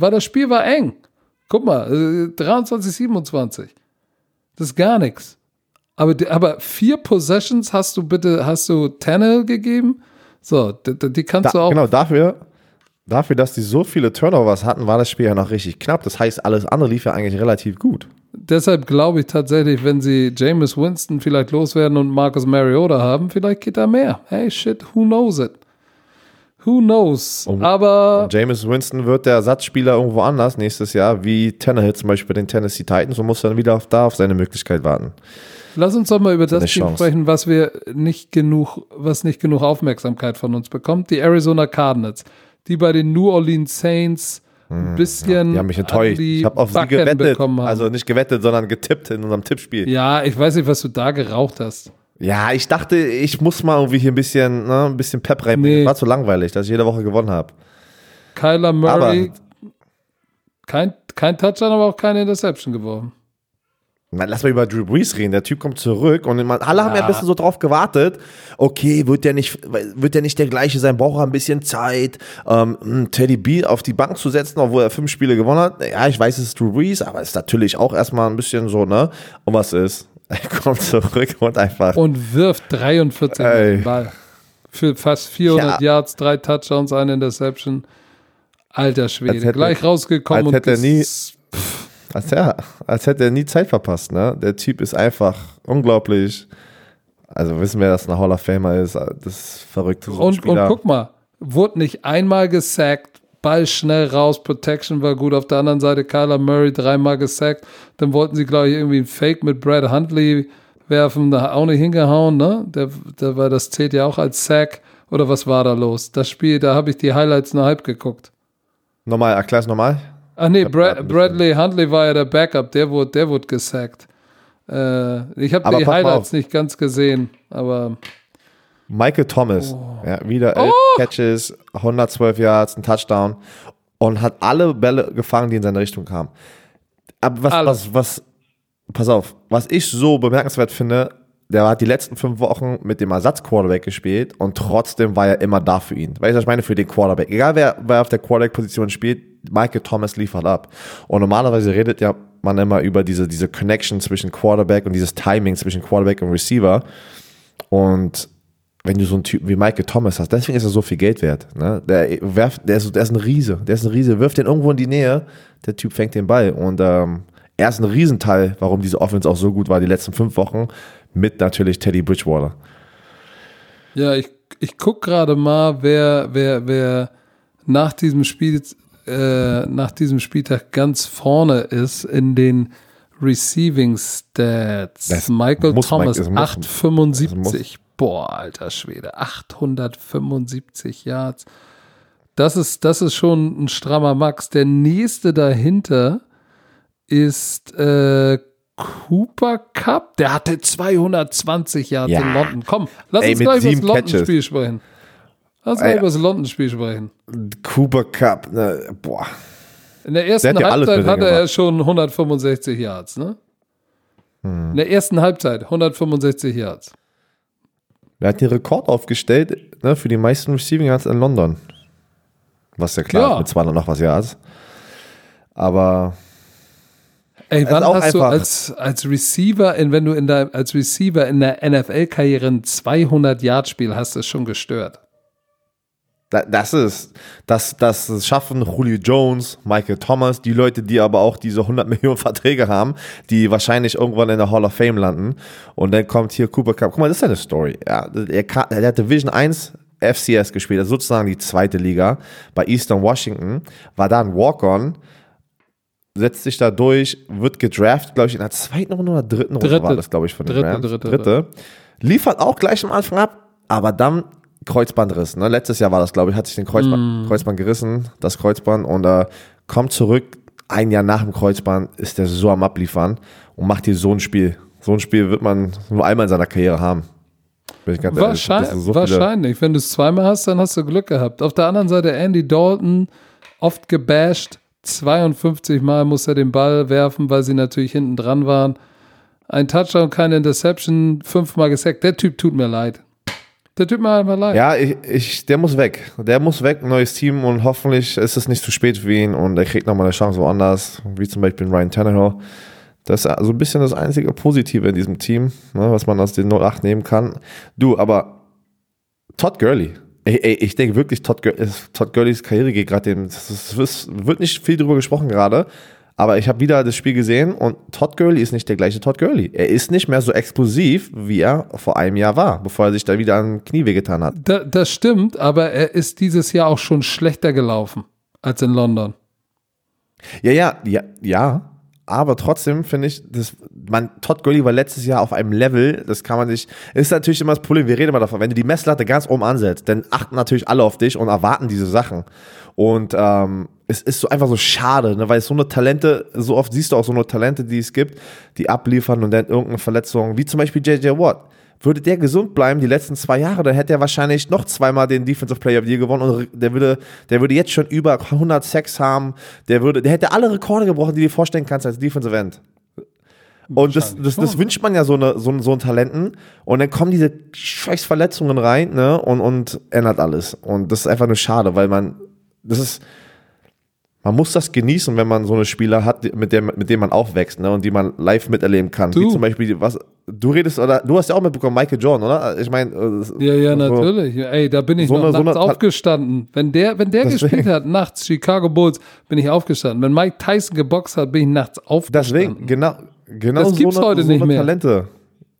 weil das Spiel war eng. Guck mal, 23-27. Das ist gar nichts. Aber 4 Possessions hast du Tannehill gegeben? So, die kannst du auch... Genau, Dafür, dass die so viele Turnovers hatten, war das Spiel ja noch richtig knapp. Das heißt, alles andere lief ja eigentlich relativ gut. Deshalb glaube ich tatsächlich, wenn sie Jameis Winston vielleicht loswerden und Marcus Mariota haben, vielleicht geht da mehr. Hey, shit, who knows it? Who knows? Aber Jameis Winston wird der Ersatzspieler irgendwo anders nächstes Jahr, wie Tannehill zum Beispiel bei den Tennessee Titans, und muss dann wieder auf seine Möglichkeit warten. Lass uns doch mal über das Team sprechen, was nicht genug Aufmerksamkeit von uns bekommt. Die Arizona Cardinals, die bei den New Orleans Saints ein bisschen... Ja, die haben mich enttäuscht. Ich habe auf sie gewettet. Also nicht gewettet, sondern getippt in unserem Tippspiel. Ja, ich weiß nicht, was du da geraucht hast. Ja, ich dachte, ich muss mal irgendwie hier ein bisschen Pep reinbringen. Nee. War zu langweilig, dass ich jede Woche gewonnen habe. Kyler Murray, aber kein Touchdown, aber auch keine Interception geworfen. Lass mal über Drew Brees reden. Der Typ kommt zurück und alle haben ja ein bisschen so drauf gewartet. Okay, wird der nicht der gleiche sein? Braucht er ein bisschen Zeit, Teddy B auf die Bank zu setzen, obwohl er 5 Spiele gewonnen hat? Ja, ich weiß, es ist Drew Brees, aber es ist natürlich auch erstmal ein bisschen so, ne? Und was ist? Er kommt zurück und einfach... Und wirft 43 den Ball. Für fast 400 Yards, 3 Touchdowns, 1 Interception. Alter Schwede. Gleich rausgekommen und... Als hätte er nie Zeit verpasst, ne? Der Typ ist einfach unglaublich. Also wissen wir, dass ein Hall of Famer ist. Das ist verrückt. Und guck mal, wurde nicht einmal gesackt, Ball schnell raus, Protection war gut. Auf der anderen Seite Kyler Murray 3-mal gesackt. Dann wollten sie, glaube ich, irgendwie einen Fake mit Brad Hundley werfen. Da hat auch nicht hingehauen, ne? Das zählt ja auch als Sack. Oder was war da los? Das Spiel, da habe ich die Highlights nur halb geguckt. Nochmal, erklär's nochmal. Ach nee, Bradley Hundley war ja der Backup, der wurde gesackt. Ich habe die Highlights nicht ganz gesehen, aber... Michael Thomas, ja, wieder 11 Catches, 112 Yards, ein Touchdown und hat alle Bälle gefangen, die in seine Richtung kamen. Aber was ich so bemerkenswert finde, der hat die letzten 5 Wochen mit dem Ersatz-Quarterback gespielt und trotzdem war er immer da für ihn. Weißt du, was ich meine? Für den Quarterback. Egal, wer auf der Quarterback-Position spielt, Michael Thomas liefert ab. Und normalerweise redet ja man immer über diese Connection zwischen Quarterback und dieses Timing zwischen Quarterback und Receiver. Und wenn du so einen Typen wie Michael Thomas hast, deswegen ist er so viel Geld wert. Ne? Der ist ein Riese. Wirft den irgendwo in die Nähe, der Typ fängt den Ball. Und er ist ein Riesenteil, warum diese Offense auch so gut war die letzten 5 Wochen, mit natürlich Teddy Bridgewater. Ja, ich gucke gerade mal, wer nach diesem Spiel... nach diesem Spieltag ganz vorne ist in den Receiving Stats. Das Michael Thomas, 875. Boah, alter Schwede, 875 Yards. Das ist schon ein strammer Max. Der nächste dahinter ist Cooper Kupp. Der hatte 220 Yards in London. Komm, lass uns gleich über das London-Spiel sprechen. Lass mal über das London-Spiel sprechen. Cooper Kupp, ne, boah. In der ersten Halbzeit hatte er schon 165 Yards, ne? In der ersten Halbzeit 165 Yards. Er hat den Rekord aufgestellt, ne, für die meisten Receiving Yards in London. Was ja klar, ja, mit 200 noch was Yards. Aber ey, wann hast du als Receiver, wenn du als Receiver in der NFL-Karriere ein 200-Yard-Spiel hast, ist schon gestört. Das schaffen Julio Jones, Michael Thomas, die Leute, die aber auch diese 100 Millionen Verträge haben, die wahrscheinlich irgendwann in der Hall of Fame landen. Und dann kommt hier Cooper Kupp. Guck mal, das ist ja eine Story. Ja, er hat Division 1 FCS gespielt, also sozusagen die zweite Liga bei Eastern Washington, war da ein Walk-On, setzt sich da durch, wird gedraftet, glaube ich, in der zweiten Runde oder dritten Runde war das, glaube ich, von den Rams. Dritte. Liefert auch gleich am Anfang ab, aber dann Kreuzbandriss, ne? Letztes Jahr war das, glaube ich, hat sich den Kreuzband gerissen, das Kreuzband, und kommt zurück, ein Jahr nach dem Kreuzband ist der so am Abliefern und macht hier so ein Spiel. So ein Spiel wird man nur einmal in seiner Karriere haben. Bin ich ganz ehrlich, so wahrscheinlich. Wenn du es zweimal hast, dann hast du Glück gehabt. Auf der anderen Seite Andy Dalton, oft gebasht, 52 Mal muss er den Ball werfen, weil sie natürlich hinten dran waren. Ein Touchdown, keine Interception, 5-mal gesackt. Der Typ tut mir leid. Ja, der muss weg. Der muss weg, neues Team, und hoffentlich ist es nicht zu spät für ihn und er kriegt nochmal eine Chance woanders, wie zum Beispiel Ryan Tannehill. Das ist so ein bisschen das einzige Positive in diesem Team, ne, was man aus den 08 nehmen kann. Du, aber Todd Gurley. Ey, ich denke wirklich, Todd Gurleys Karriere geht gerade dem. Es wird nicht viel drüber gesprochen gerade, aber ich habe wieder das Spiel gesehen und Todd Gurley ist nicht der gleiche Todd Gurley. Er ist nicht mehr so explosiv, wie er vor einem Jahr war, bevor er sich da wieder an Knie wehgetan hat. Das stimmt, aber er ist dieses Jahr auch schon schlechter gelaufen als in London. Ja. Aber trotzdem finde ich, Todd Gurley war letztes Jahr auf einem Level, das kann man nicht, ist natürlich immer das Problem, wir reden immer davon, wenn du die Messlatte ganz oben ansetzt, dann achten natürlich alle auf dich und erwarten diese Sachen. Und es ist so einfach so schade, ne, weil so eine Talente, so oft siehst du auch so eine Talente, die es gibt, die abliefern und dann irgendeine Verletzung, wie zum Beispiel J.J. Watt. Würde der gesund bleiben die letzten 2 Jahre, dann hätte er wahrscheinlich noch 2-mal den Defensive Player of the Year gewonnen und der würde jetzt schon über 100 Sacks haben, der hätte alle Rekorde gebrochen, die du dir vorstellen kannst als Defensive End. Und das wünscht man ja so einen Talenten, und dann kommen diese scheiß Verletzungen rein, ne, und ändert alles, und das ist einfach nur schade, weil man muss das genießen, wenn man so eine Spieler hat, mit dem man aufwächst, ne, und die man live miterleben kann. Wie zum Beispiel, du hast ja auch mitbekommen, Michael Jordan, oder? Ich meine, ja, natürlich. Ey, da bin ich nachts aufgestanden. Wenn der gespielt hat, nachts Chicago Bulls, bin ich aufgestanden. Wenn Mike Tyson geboxt hat, bin ich nachts aufgestanden. Deswegen, genau. Das gibt's heute nicht mehr. Talente.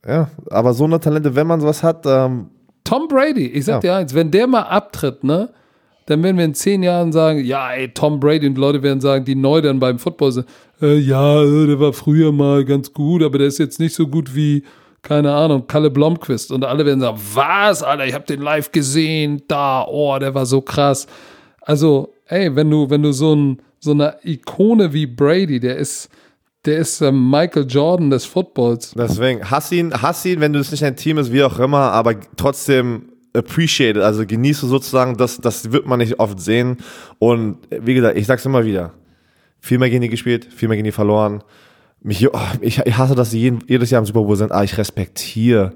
Ja, aber so eine Talente, wenn man sowas hat. Tom Brady, ich sag dir eins, wenn der mal abtritt, ne? Dann werden wir in 10 Jahren sagen, ja, ey, Tom Brady, und Leute werden sagen, die neu dann beim Football sind, der war früher mal ganz gut, aber der ist jetzt nicht so gut wie, keine Ahnung, Kalle Blomqvist. Und alle werden sagen, was, Alter, ich hab den live gesehen, der war so krass. Also, ey, wenn du so eine Ikone wie Brady, der ist Michael Jordan des Footballs. Deswegen, hass ihn, wenn du es nicht ein Team ist, wie auch immer, aber trotzdem appreciated, also genieße sozusagen, das wird man nicht oft sehen, und wie gesagt, ich sag's immer wieder, viel mehr gegen die gespielt, viel mehr gegen die verloren. Ich hasse, dass sie jedes Jahr im Super Bowl sind, aber ich respektiere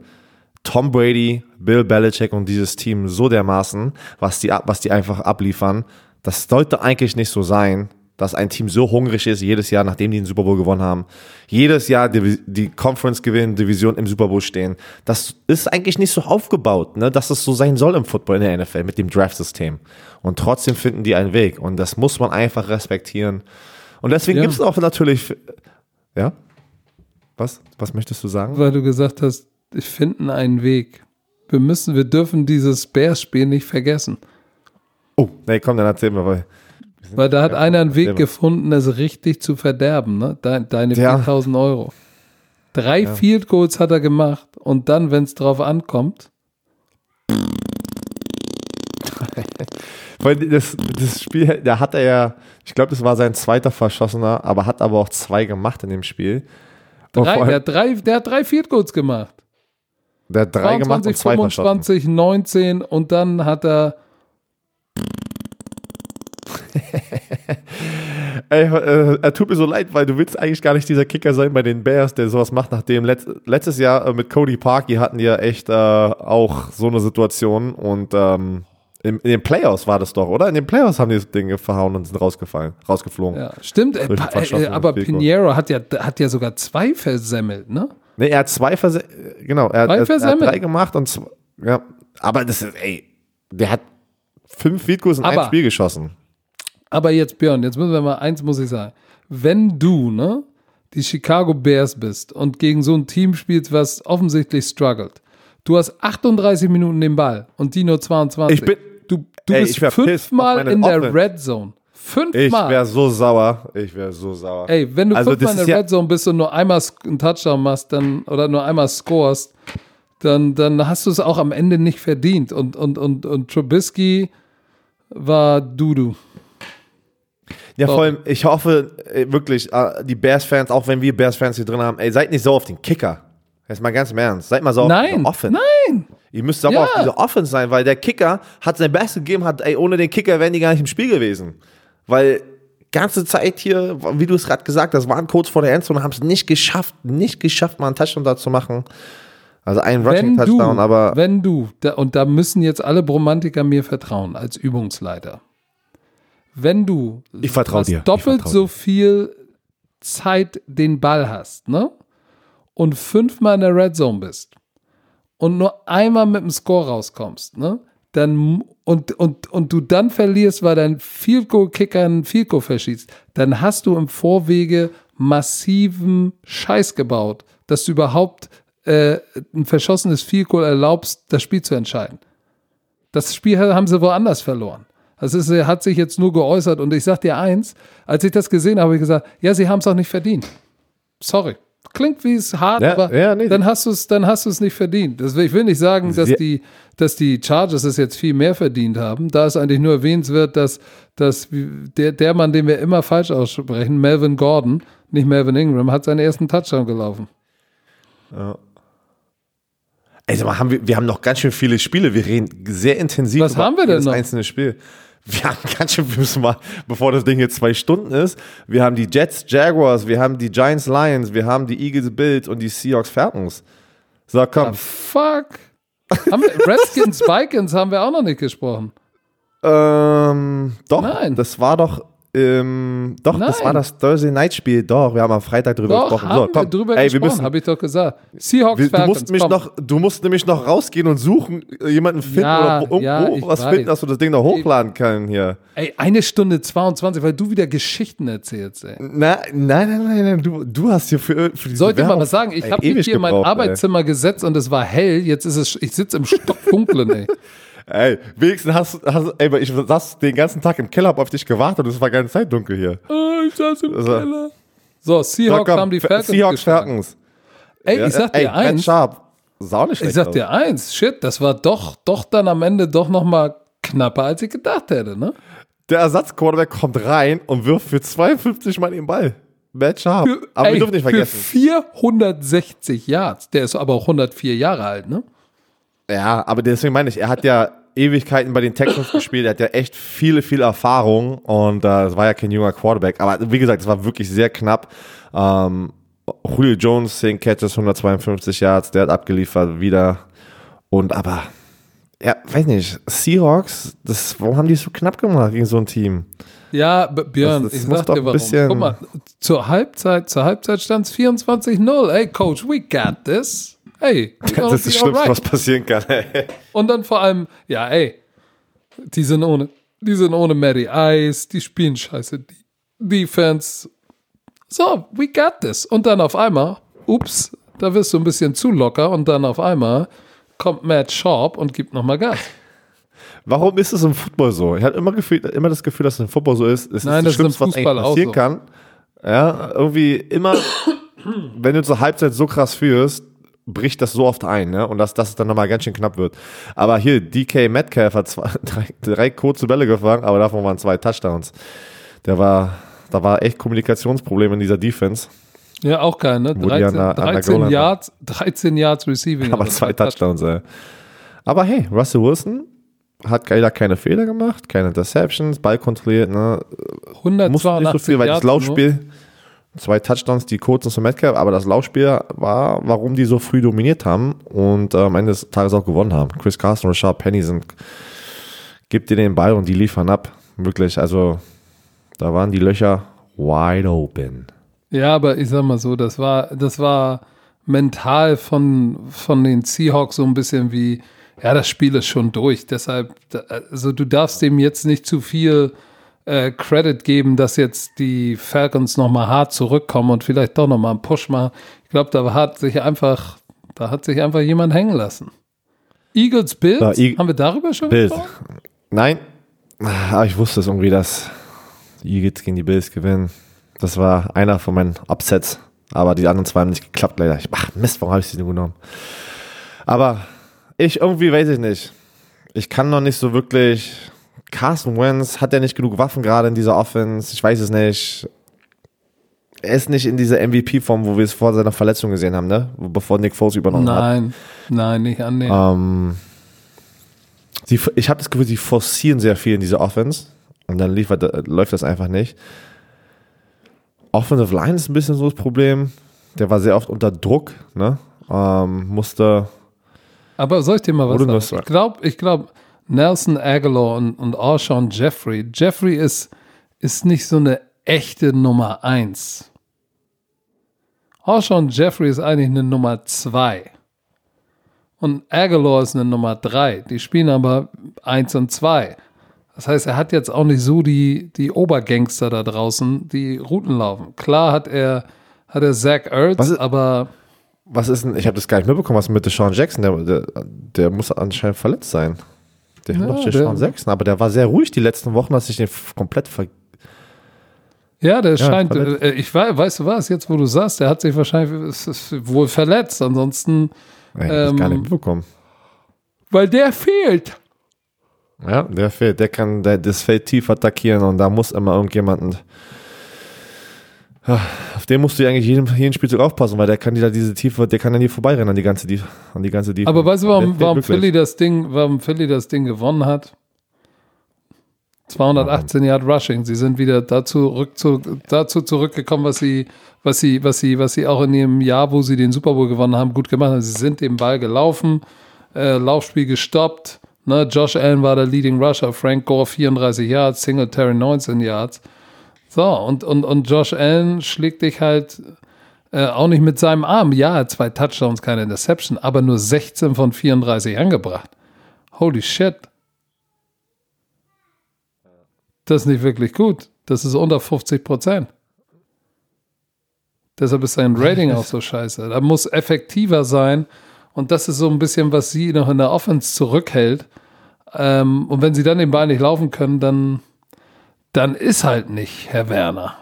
Tom Brady, Bill Belichick und dieses Team so dermaßen, was die einfach abliefern. Das sollte eigentlich nicht so sein, dass ein Team so hungrig ist, jedes Jahr, nachdem die den Super Bowl gewonnen haben, jedes Jahr die Conference gewinnen, Division im Super Bowl stehen. Das ist eigentlich nicht so aufgebaut, ne, dass es so sein soll im Football in der NFL mit dem Draft-System. Und trotzdem finden die einen Weg. Und das muss man einfach respektieren. Und deswegen gibt es auch natürlich. Ja? Was möchtest du sagen? Weil du gesagt hast, wir finden einen Weg. Wir dürfen dieses Bears-Spiel nicht vergessen. Oh, nee, komm, dann erzähl mir mal. Weil da hat einer einen Weg gefunden, es richtig zu verderben, ne? Deine 4.000 Euro. 3 Field Goals hat er gemacht, und dann, wenn es drauf ankommt. Weil das Spiel, da hat er ja, ich glaube, das war sein zweiter verschossener, hat aber auch 2 gemacht in dem Spiel. Der hat 3 Field Goals gemacht. Der hat 3 gemacht und 2 verschossen. 25, 19, und dann hat er Ey, er tut mir so leid, weil du willst eigentlich gar nicht dieser Kicker sein bei den Bears, der sowas macht, nachdem letztes Jahr mit Cody Parkey hatten die ja echt auch so eine Situation und in den Playoffs war das doch, oder? In den Playoffs haben die das Ding verhauen und sind rausgeflogen. Ja, stimmt, aber Pinheiro hat ja sogar zwei versemmelt, ne? Ne, er hat zwei versemmelt, genau. Er hat drei gemacht und zwei, ja. Aber das ist, der hat 5 Field Goals in einem Spiel geschossen. Aber jetzt, Björn, jetzt müssen wir mal, eins muss ich sagen. Wenn du, ne, die Chicago Bears bist und gegen so ein Team spielst, was offensichtlich struggelt, du hast 38 Minuten den Ball und die nur 22. Du bist fünfmal in der Red Zone. Fünfmal. Ich wäre so sauer. Ey, wenn du fünfmal in der Red Zone bist und nur einmal einen Touchdown machst oder nur einmal scorest, dann hast du es auch am Ende nicht verdient. Und Trubisky war Dudu. Ja, vor allem, ich hoffe wirklich, die Bears-Fans, auch wenn wir Bears-Fans hier drin haben, seid nicht so auf den Kicker. Jetzt mal ganz im Ernst. Seid mal sauer auf diese Offense. Nein! Ihr müsst sauer auf diese Offense sein, weil der Kicker hat sein Bestes gegeben, ohne den Kicker wären die gar nicht im Spiel gewesen. Weil ganze Zeit hier, wie du es gerade gesagt hast, waren kurz vor der Endzone, haben es nicht geschafft, mal einen Touchdown da zu machen. Also einen Rushing-Touchdown, aber... und da müssen jetzt alle Bromantiker mir vertrauen, als Übungsleiter. Wenn du doppelt so viel Zeit den Ball hast, ne? Und 5-mal in der Red Zone bist und nur einmal mit dem Score rauskommst, ne? Dann und du dann verlierst, weil dein Field Goal Kicker einen Field Goal verschießt, dann hast du im Vorwege massiven Scheiß gebaut, dass du überhaupt ein verschossenes Field Goal erlaubst, das Spiel zu entscheiden. Das Spiel haben sie woanders verloren. Das ist, er hat sich jetzt nur geäußert und ich sag dir eins, als ich das gesehen habe, habe ich gesagt, ja, sie haben es auch nicht verdient. Sorry. Klingt wie es hart, ja, aber ja, nee. Dann hast du es nicht verdient. Ich will nicht sagen, dass die Chargers es jetzt viel mehr verdient haben. Da ist eigentlich nur erwähnenswert, dass der Mann, den wir immer falsch aussprechen, Melvin Gordon, nicht Melvin Ingram, hat seinen ersten Touchdown gelaufen. Ja. Also wir haben noch ganz schön viele Spiele. Wir reden sehr intensiv Was über haben wir denn jedes noch? Einzelne Spiel. Wir haben ganz schön, wir müssen mal, bevor das Ding jetzt 2 Stunden ist, wir haben die Jets, Jaguars, wir haben die Giants, Lions, wir haben die Eagles, Bills und die Seahawks, Falcons. So, komm. Ah, fuck. Redskins, Vikings haben wir auch noch nicht gesprochen. Doch. Nein. Das war doch, Nein. Das war das Thursday-Night-Spiel. Doch, wir haben am Freitag drüber gesprochen. Haben so, komm. Wir drüber gesprochen, habe ich doch gesagt. Seahawks, Falcons, du musst nämlich noch rausgehen und suchen, jemanden finden finden, dass du das Ding noch hochladen kannst hier. Ey, 1:22, weil du wieder Geschichten erzählst, ey. Nein, du hast hier für diese Sollte ich mal was sagen? Ich habe mich hier in mein Arbeitszimmer gesetzt und es war hell. Jetzt ist es, ich sitze im Stockdunklen, ey. Ey, wenigstens ich saß den ganzen Tag im Keller, hab auf dich gewartet und es war ganze Zeit dunkel hier. Oh, ich saß im Keller. So, Seahawks haben die Falcons. Seahawks, Falcons. Ey, ja, ich sag dir eins. Sharp. Sau nicht schlecht, shit, das war doch dann am Ende doch nochmal knapper, als ich gedacht hätte, ne? Der Ersatzquarterback kommt rein und wirft für 52 Mal den Ball. Matt Sharp. Aber wir dürfen nicht vergessen. Für 460 Yards. Der ist aber auch 104 Jahre alt, ne? Ja, aber deswegen meine ich, er hat ja Ewigkeiten bei den Texans gespielt, er hat ja echt viel Erfahrung und es war ja kein junger Quarterback, aber wie gesagt, es war wirklich sehr knapp. Julio Jones, 10 Catches, 152 Yards, der hat abgeliefert wieder und aber, ja, weiß nicht, Seahawks, warum haben die es so knapp gemacht gegen so ein Team? Ja, Björn, das ich sag dir warum. Guck mal, zur Halbzeit stand es 24-0, hey Coach, we got this. Ey, das ist das Schlimmste, was passieren kann. Ey. Und dann vor allem, ja, ey, die sind ohne Matty Ice, die spielen scheiße Defense. So, we got this. Und dann auf einmal, ups, da wirst du ein bisschen zu locker und dann auf einmal kommt Matt Sharp und gibt nochmal Gas. Warum ist es im Football so? Ich hatte immer das Gefühl, dass es im Football so ist. Nein, das ist im Fußball auch so. Was eigentlich passieren kann. Ja, irgendwie immer, wenn du zur Halbzeit so krass führst, bricht das so oft ein, ne? Und dass es dann nochmal ganz schön knapp wird. Aber hier, DK Metcalf hat drei kurze Bälle gefangen, aber davon waren 2 Touchdowns. Da war echt Kommunikationsproblem in dieser Defense. Ja, auch geil, ne? 13 Yards Receiving. Aber 2 Touchdowns, ey. Aber hey, Russell Wilson, hat leider keine Fehler gemacht, keine Interceptions, Ball kontrolliert, ne? 182 nicht so viel, weil das Laufspiel, 2 Touchdowns, die kurzen zum Metcalf, aber das Laufspiel war, warum die so früh dominiert haben und am Ende des Tages auch gewonnen haben. Chris Carson und Rashard Penny gibt dir den Ball und die liefern ab. Wirklich, also da waren die Löcher wide open. Ja, aber ich sag mal so, das war mental von den Seahawks so ein bisschen wie, ja, das Spiel ist schon durch. Deshalb, also du darfst dem jetzt nicht zu viel Credit geben, dass jetzt die Falcons nochmal hart zurückkommen und vielleicht doch nochmal einen Push machen. Ich glaube, da hat sich einfach jemand hängen lassen. Eagles, Bills? Haben wir darüber schon gesprochen? Nein, aber ich wusste es irgendwie, dass die Eagles gegen die Bills gewinnen. Das war einer von meinen Upsets, aber die anderen zwei haben nicht geklappt, leider. Mist, warum habe ich sie denn genommen? Aber weiß ich nicht. Ich kann noch nicht so wirklich. Carson Wentz, hat er nicht genug Waffen gerade in dieser Offense? Ich weiß es nicht. Er ist nicht in dieser MVP-Form, wo wir es vor seiner Verletzung gesehen haben, ne? Bevor Nick Foles übernommen hat. Nein, nicht annehmen. Ich habe das Gefühl, sie forcieren sehr viel in dieser Offense und dann läuft das einfach nicht. Offensive Line ist ein bisschen so das Problem. Der war sehr oft unter Druck, ne? Aber soll ich dir mal was sagen? Ich glaube, Nelson Aguilar und Alshon Jeffrey. Jeffrey ist nicht so eine echte Nummer 1. Alshon Jeffrey ist eigentlich eine Nummer 2. Und Aguilar ist eine Nummer 3. Die spielen aber 1 und 2. Das heißt, er hat jetzt auch nicht so die Obergangster da draußen, die Routen laufen. Klar hat er Zach Ertz, aber... Was ist denn, ich habe das gar nicht mitbekommen, was mit Deshaun Jackson, der muss anscheinend verletzt sein. Der hat noch Deshaun Jackson, aber der war sehr ruhig die letzten Wochen, dass ich den komplett scheint, verletzt. Weißt du was, jetzt wo du sagst, der hat sich wahrscheinlich wohl verletzt, ansonsten... Ich habe das gar nicht mitbekommen. Weil der fehlt. Ja, der fehlt, der kann das Feld tief attackieren und da muss immer irgendjemanden... Auf den musst du eigentlich jeden Spielzug aufpassen, weil der kann ja nie vorbeirennen an die ganze Tiefe. Aber weißt du, warum Philly das Ding gewonnen hat? 218 Yard Rushing. Sie sind wieder dazu zurückgekommen, was sie auch in dem Jahr, wo sie den Super Bowl gewonnen haben, gut gemacht haben. Sie sind den Ball gelaufen, Laufspiel gestoppt. Ne? Josh Allen war der Leading Rusher, Frank Gore 34 Yards, Singletary 19 Yards. So, und Josh Allen schlägt dich halt auch nicht mit seinem Arm. Ja, 2 Touchdowns, keine Interception, aber nur 16 von 34 angebracht. Holy shit. Das ist nicht wirklich gut. Das ist unter 50%. Deshalb ist sein Rating auch so scheiße. Da muss effektiver sein. Und das ist so ein bisschen, was sie noch in der Offense zurückhält. Und wenn sie dann den Ball nicht laufen können, dann ist halt nicht, Herr Werner.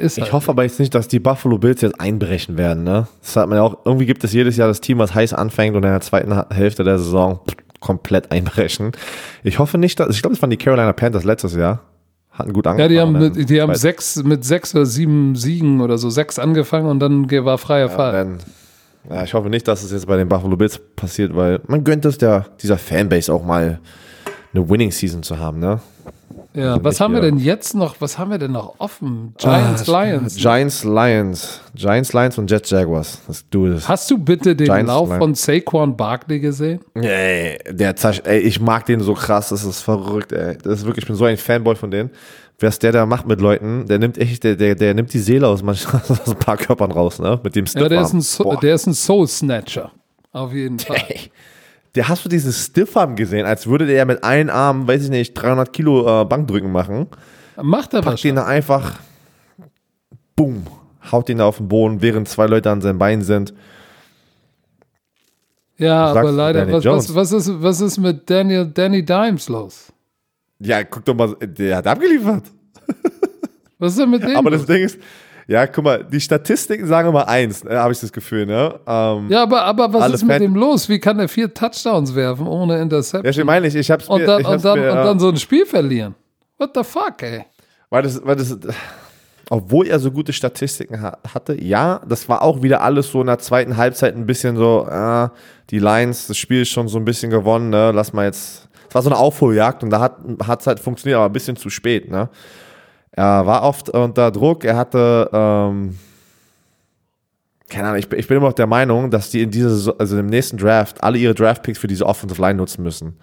Ich hoffe aber jetzt nicht, dass die Buffalo Bills jetzt einbrechen werden. Ne? Das hat man ja auch. Irgendwie gibt es jedes Jahr das Team, was heiß anfängt und in der zweiten Hälfte der Saison komplett einbrechen. Ich hoffe nicht, ich glaube, das waren die Carolina Panthers letztes Jahr. Hatten gut angefangen. Ja, die haben 6 oder 7 Siegen oder so 6 angefangen und dann war freier Fall. Ich hoffe nicht, dass es jetzt bei den Buffalo Bills passiert, weil man gönnt es dieser Fanbase auch mal eine Winning Season zu haben, ne? Ja, also was haben wir denn noch offen? Giants, Lions und Jets, Jaguars. Hast du bitte den Lauf von Saquon Barkley gesehen? Nee, ich mag den so krass, das ist verrückt, ey. Das ist wirklich, ich bin so ein Fanboy von denen. Was der da macht mit Leuten, der nimmt echt, der nimmt die Seele aus ein paar Körpern raus, ne? Mit dem Stiffarm. Ja, der ist ein Soul-Snatcher. Auf jeden Fall. Hey. Hast du diesen Stiffarm gesehen, als würde der ja mit einem Arm, 300 Kilo Bankdrücken machen. Macht er was? Packt ihn da einfach, boom, haut ihn da auf den Boden, während 2 Leute an seinen Beinen sind. Ja, aber leider, was ist mit Danny Dimes los? Ja, guck doch mal, der hat abgeliefert. Was ist denn mit dem? Aber das Ding ist, ja, guck mal, die Statistiken sagen immer 1, habe ich das Gefühl, ne? Ja, aber was ist mit dem los? Wie kann der 4 Touchdowns werfen ohne Interception? Ja, ich hab's mir... Und dann so ein Spiel verlieren. What the fuck, ey? Weil das, obwohl er so gute Statistiken hatte, ja, das war auch wieder alles so in der zweiten Halbzeit ein bisschen so, die Lions, das Spiel ist schon so ein bisschen gewonnen, ne? Lass mal jetzt... es war so eine Aufholjagd und da hat es halt funktioniert, aber ein bisschen zu spät, ne? Er war oft unter Druck, er hatte, keine Ahnung, ich bin immer noch der Meinung, dass die in dieser, also im nächsten Draft alle ihre Draftpicks für diese Offensive Line nutzen müssen.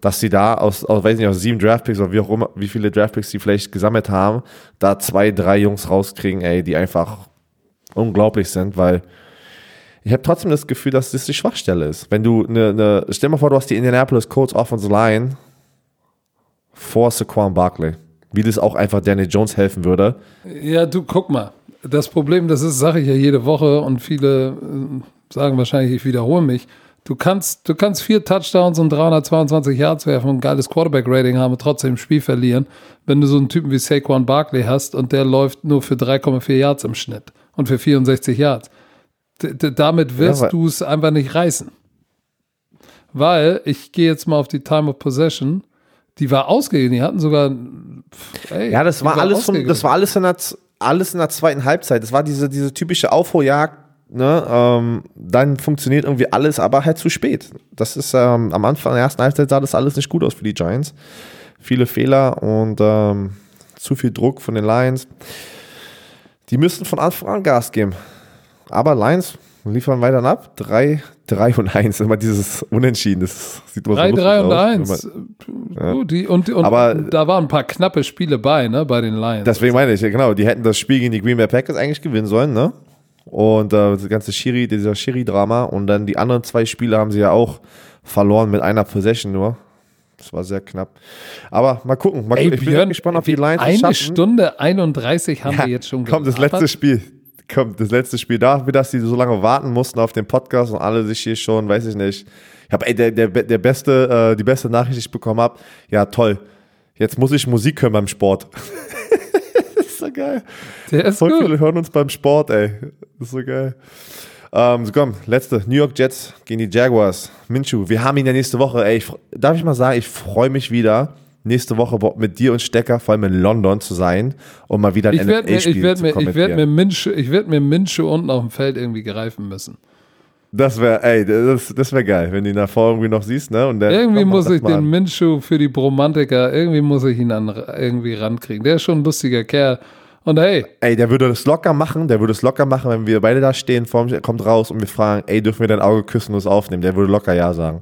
Dass sie da aus 7 Draftpicks oder wie auch immer, wie viele Draftpicks die vielleicht gesammelt haben, da 2, 3 Jungs rauskriegen, ey, die einfach unglaublich sind, weil ich habe trotzdem das Gefühl, dass das die Schwachstelle ist. Wenn du stell dir mal vor, du hast die Indianapolis Colts Offensive Line vor Saquon Barkley. Wie das auch einfach Danny Jones helfen würde. Ja, du, guck mal. Das Problem, sage ich ja jede Woche und viele sagen wahrscheinlich, ich wiederhole mich, du kannst 4 Touchdowns und 322 Yards werfen und ein geiles Quarterback-Rating haben und trotzdem das Spiel verlieren, wenn du so einen Typen wie Saquon Barkley hast und der läuft nur für 3,4 Yards im Schnitt und für 64 Yards. Damit wirst du es einfach nicht reißen. Weil, ich gehe jetzt mal auf die Time of Possession, die war ausgeglichen, die hatten sogar... das war alles in der zweiten Halbzeit. Das war diese typische Aufholjagd, ne? Dann funktioniert irgendwie alles, aber halt zu spät. Das ist am Anfang der ersten Halbzeit sah das alles nicht gut aus für die Giants. Viele Fehler und zu viel Druck von den Lions. Die müssten von Anfang an Gas geben. Aber Lions liefern weiter ab. 3-3-1, immer dieses Unentschieden. Das sieht man so 3-3-1. Aber da waren ein paar knappe Spiele bei, ne, bei den Lions. Deswegen meine ich, genau, die hätten das Spiel gegen die Green Bay Packers eigentlich gewinnen sollen, ne? Und das ganze Schiri-Drama und dann die anderen 2 Spiele haben sie ja auch verloren mit einer Possession nur. Das war sehr knapp. Aber mal gucken. Ich bin gespannt auf die Lions. 1:31 haben wir jetzt schon gemacht. Komm, das letzte Spiel. Dafür, dass die so lange warten mussten auf den Podcast und alle sich hier schon, weiß ich nicht. Ich habe die beste Nachricht, die ich bekommen habe. Ja, toll. Jetzt muss ich Musik hören beim Sport. Das ist so geil. Der ist so gut. Viele hören uns beim Sport, ey. Das ist so geil. So komm, letzte. New York Jets gegen die Jaguars. Minshew, wir haben ihn ja nächste Woche. Ey, darf ich mal sagen, ich freue mich wieder, nächste Woche mit dir und Stecker, vor allem in London zu sein und mal wieder ein NFL-Spiel zu kommentieren. Ich werde mir Minshew unten auf dem Feld irgendwie greifen müssen. Das wäre geil, wenn du ihn davor irgendwie noch siehst, ne? Und irgendwie muss ich den Minshew für die Bromantiker, irgendwie muss ich ihn irgendwie rankriegen. Der ist schon ein lustiger Kerl. Und hey. Ey, der würde es locker machen, wenn wir beide da stehen, kommt raus und wir fragen, ey, dürfen wir dein Auge küssen und es aufnehmen? Der würde locker ja sagen.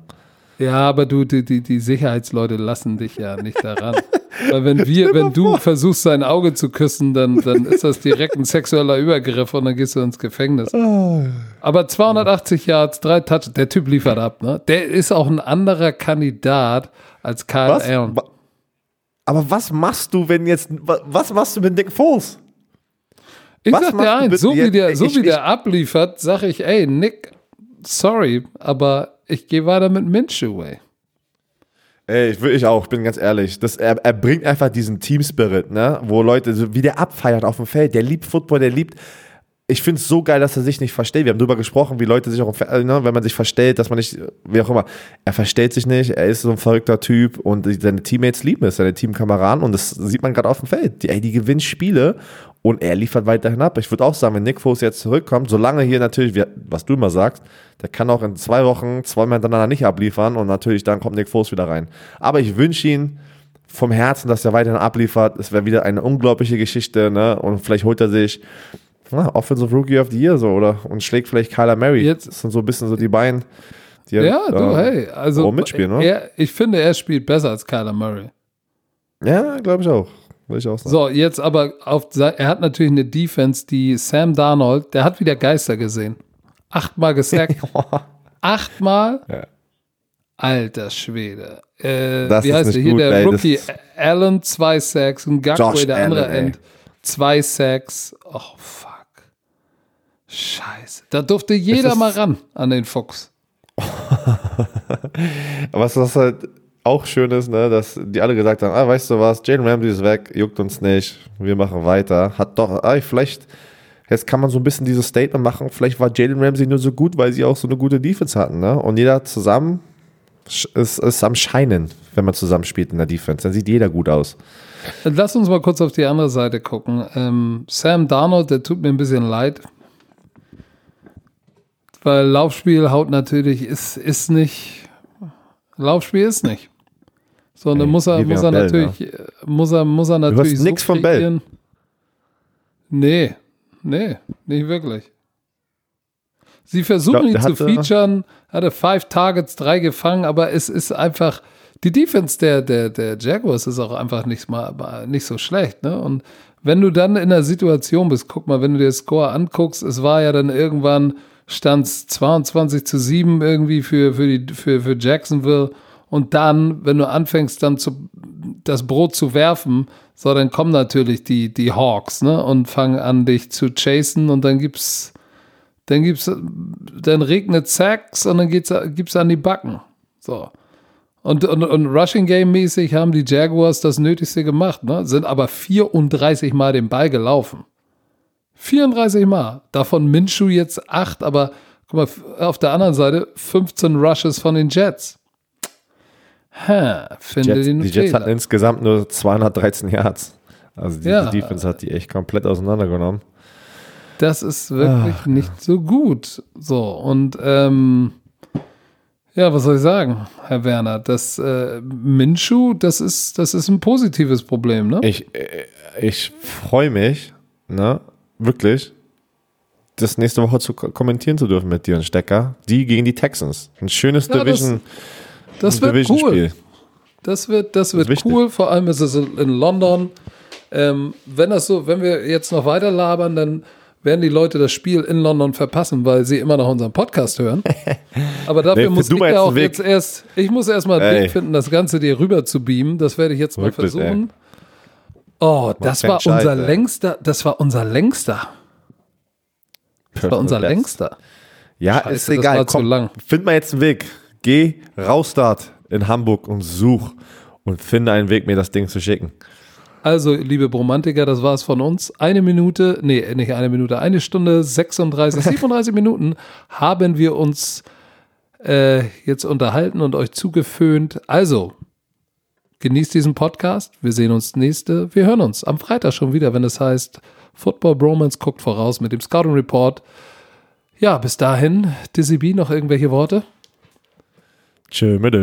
Ja, aber du, die Sicherheitsleute lassen dich ja nicht daran. Weil wenn du versuchst, sein Auge zu küssen, dann ist das direkt ein sexueller Übergriff und dann gehst du ins Gefängnis. Aber 280 Yards, 3 Touchdowns, der Typ liefert ab, ne? Der ist auch ein anderer Kandidat als Kyle Allen. Aber was machst du mit Nick Foles? Ich sag dir eins, so wie der abliefert, sag ich, ey, Nick, sorry, aber ich gehe weiter mit Minshew, ey. Ey, ich bin ganz ehrlich. Er bringt einfach diesen Team-Spirit, ne? Wo Leute, so wie der abfeiert auf dem Feld, der liebt Football, ich finde es so geil, dass er sich nicht verstellt. Wir haben darüber gesprochen, wie Leute sich auch, ne, wenn man sich verstellt, dass man nicht, wie auch immer, er verstellt sich nicht, er ist so ein verrückter Typ und seine Teammates lieben es, seine Teamkameraden und das sieht man gerade auf dem Feld. Die gewinnt Spiele und er liefert weiterhin ab. Ich würde auch sagen, wenn Nick Foles jetzt zurückkommt, solange hier natürlich, was du immer sagst, der kann auch in 2 Wochen 2 Mal hintereinander nicht abliefern und natürlich dann kommt Nick Foles wieder rein. Aber ich wünsche ihn vom Herzen, dass er weiterhin abliefert. Es wäre wieder eine unglaubliche Geschichte, ne? Und vielleicht holt er sich Offensive Rookie of the Year so, oder? Und schlägt vielleicht Kyler Murray. Jetzt, das sind so ein bisschen so die beiden, die mitspielen, oder? Ich finde, er spielt besser als Kyler Murray. Ja, glaube ich auch. Will ich auch sagen. So, jetzt aber, er hat natürlich eine Defense, die Sam Darnold, der hat wieder Geister gesehen. 8-mal gesackt. 8-mal? Ja. Alter Schwede. Wie heißt der? Hier gut, der Rookie Allen, 2 Sacks und Gakwe, der andere End. 2 Sacks. Oh, fuck. Scheiße. Da durfte jeder mal ran an den Fuchs. Aber was halt auch schön ist, ne, dass die alle gesagt haben, weißt du was, Jalen Ramsey ist weg, juckt uns nicht, wir machen weiter. Hat doch, vielleicht, jetzt kann man so ein bisschen dieses Statement machen, vielleicht war Jalen Ramsey nur so gut, weil sie auch so eine gute Defense hatten, ne? Und jeder zusammen ist am Scheinen, wenn man zusammenspielt in der Defense. Dann sieht jeder gut aus. Lass uns mal kurz auf die andere Seite gucken. Sam Darnold, der tut mir ein bisschen leid. Weil Laufspiel ist nicht. Sondern muss er natürlich. Du hast nichts von Bell. Nee, nicht wirklich. Sie versuchen ihn zu featuren, hatte 5 Targets, 3 gefangen, aber es ist einfach, die Defense der Jaguars ist auch einfach nicht so schlecht, ne? Und wenn du dann in der Situation bist, guck mal, wenn du dir das Score anguckst, es war ja dann irgendwann, stand es 22-7 irgendwie für Jacksonville, und dann, wenn du anfängst, dann das Brot zu werfen, so, dann kommen natürlich die Hawks, ne, und fangen an, dich zu chasen, und dann regnet Sacks, und dann gibt's an die Backen. So. Und Rushing Game mäßig haben die Jaguars das Nötigste gemacht, ne? Sind aber 34 Mal den Ball gelaufen. 34 Mal. Davon Minshew jetzt 8, aber guck mal, auf der anderen Seite 15 Rushes von den Jets. Die Jets hatten insgesamt nur 213 Yards. Also die Defense hat die echt komplett auseinandergenommen. Das ist wirklich nicht so gut. So, und was soll ich sagen, Herr Werner? Das Minshew, das ist ein positives Problem, ne? Ich freue mich, ne, wirklich, das nächste Woche zu kommentieren zu dürfen mit dir und Stecker. Die gegen die Texans. Ein schönes Division. Das wird cool. Das wird cool. Vor allem ist es in London. Wenn wir jetzt noch weiter labern, dann werden die Leute das Spiel in London verpassen, weil sie immer noch unseren Podcast hören. Aber dafür muss ich ja auch jetzt erstmal einen Weg finden, das Ganze dir rüber zu beamen. Das werde ich jetzt mal versuchen. Oh, das war unser längster. Ja, Scheiße, ist egal. Komm, find mal jetzt einen Weg. Geh raus dort in Hamburg und such und finde einen Weg, mir das Ding zu schicken. Also, liebe Bromantiker, das war's von uns. 1 Stunde 37 Minuten haben wir uns jetzt unterhalten und euch zugeföhnt. Also, genießt diesen Podcast. Wir sehen uns wir hören uns am Freitag schon wieder, wenn es heißt, Football Bromance guckt voraus mit dem Scouting Report. Ja, bis dahin, Dizzy B, noch irgendwelche Worte? Tschö, mit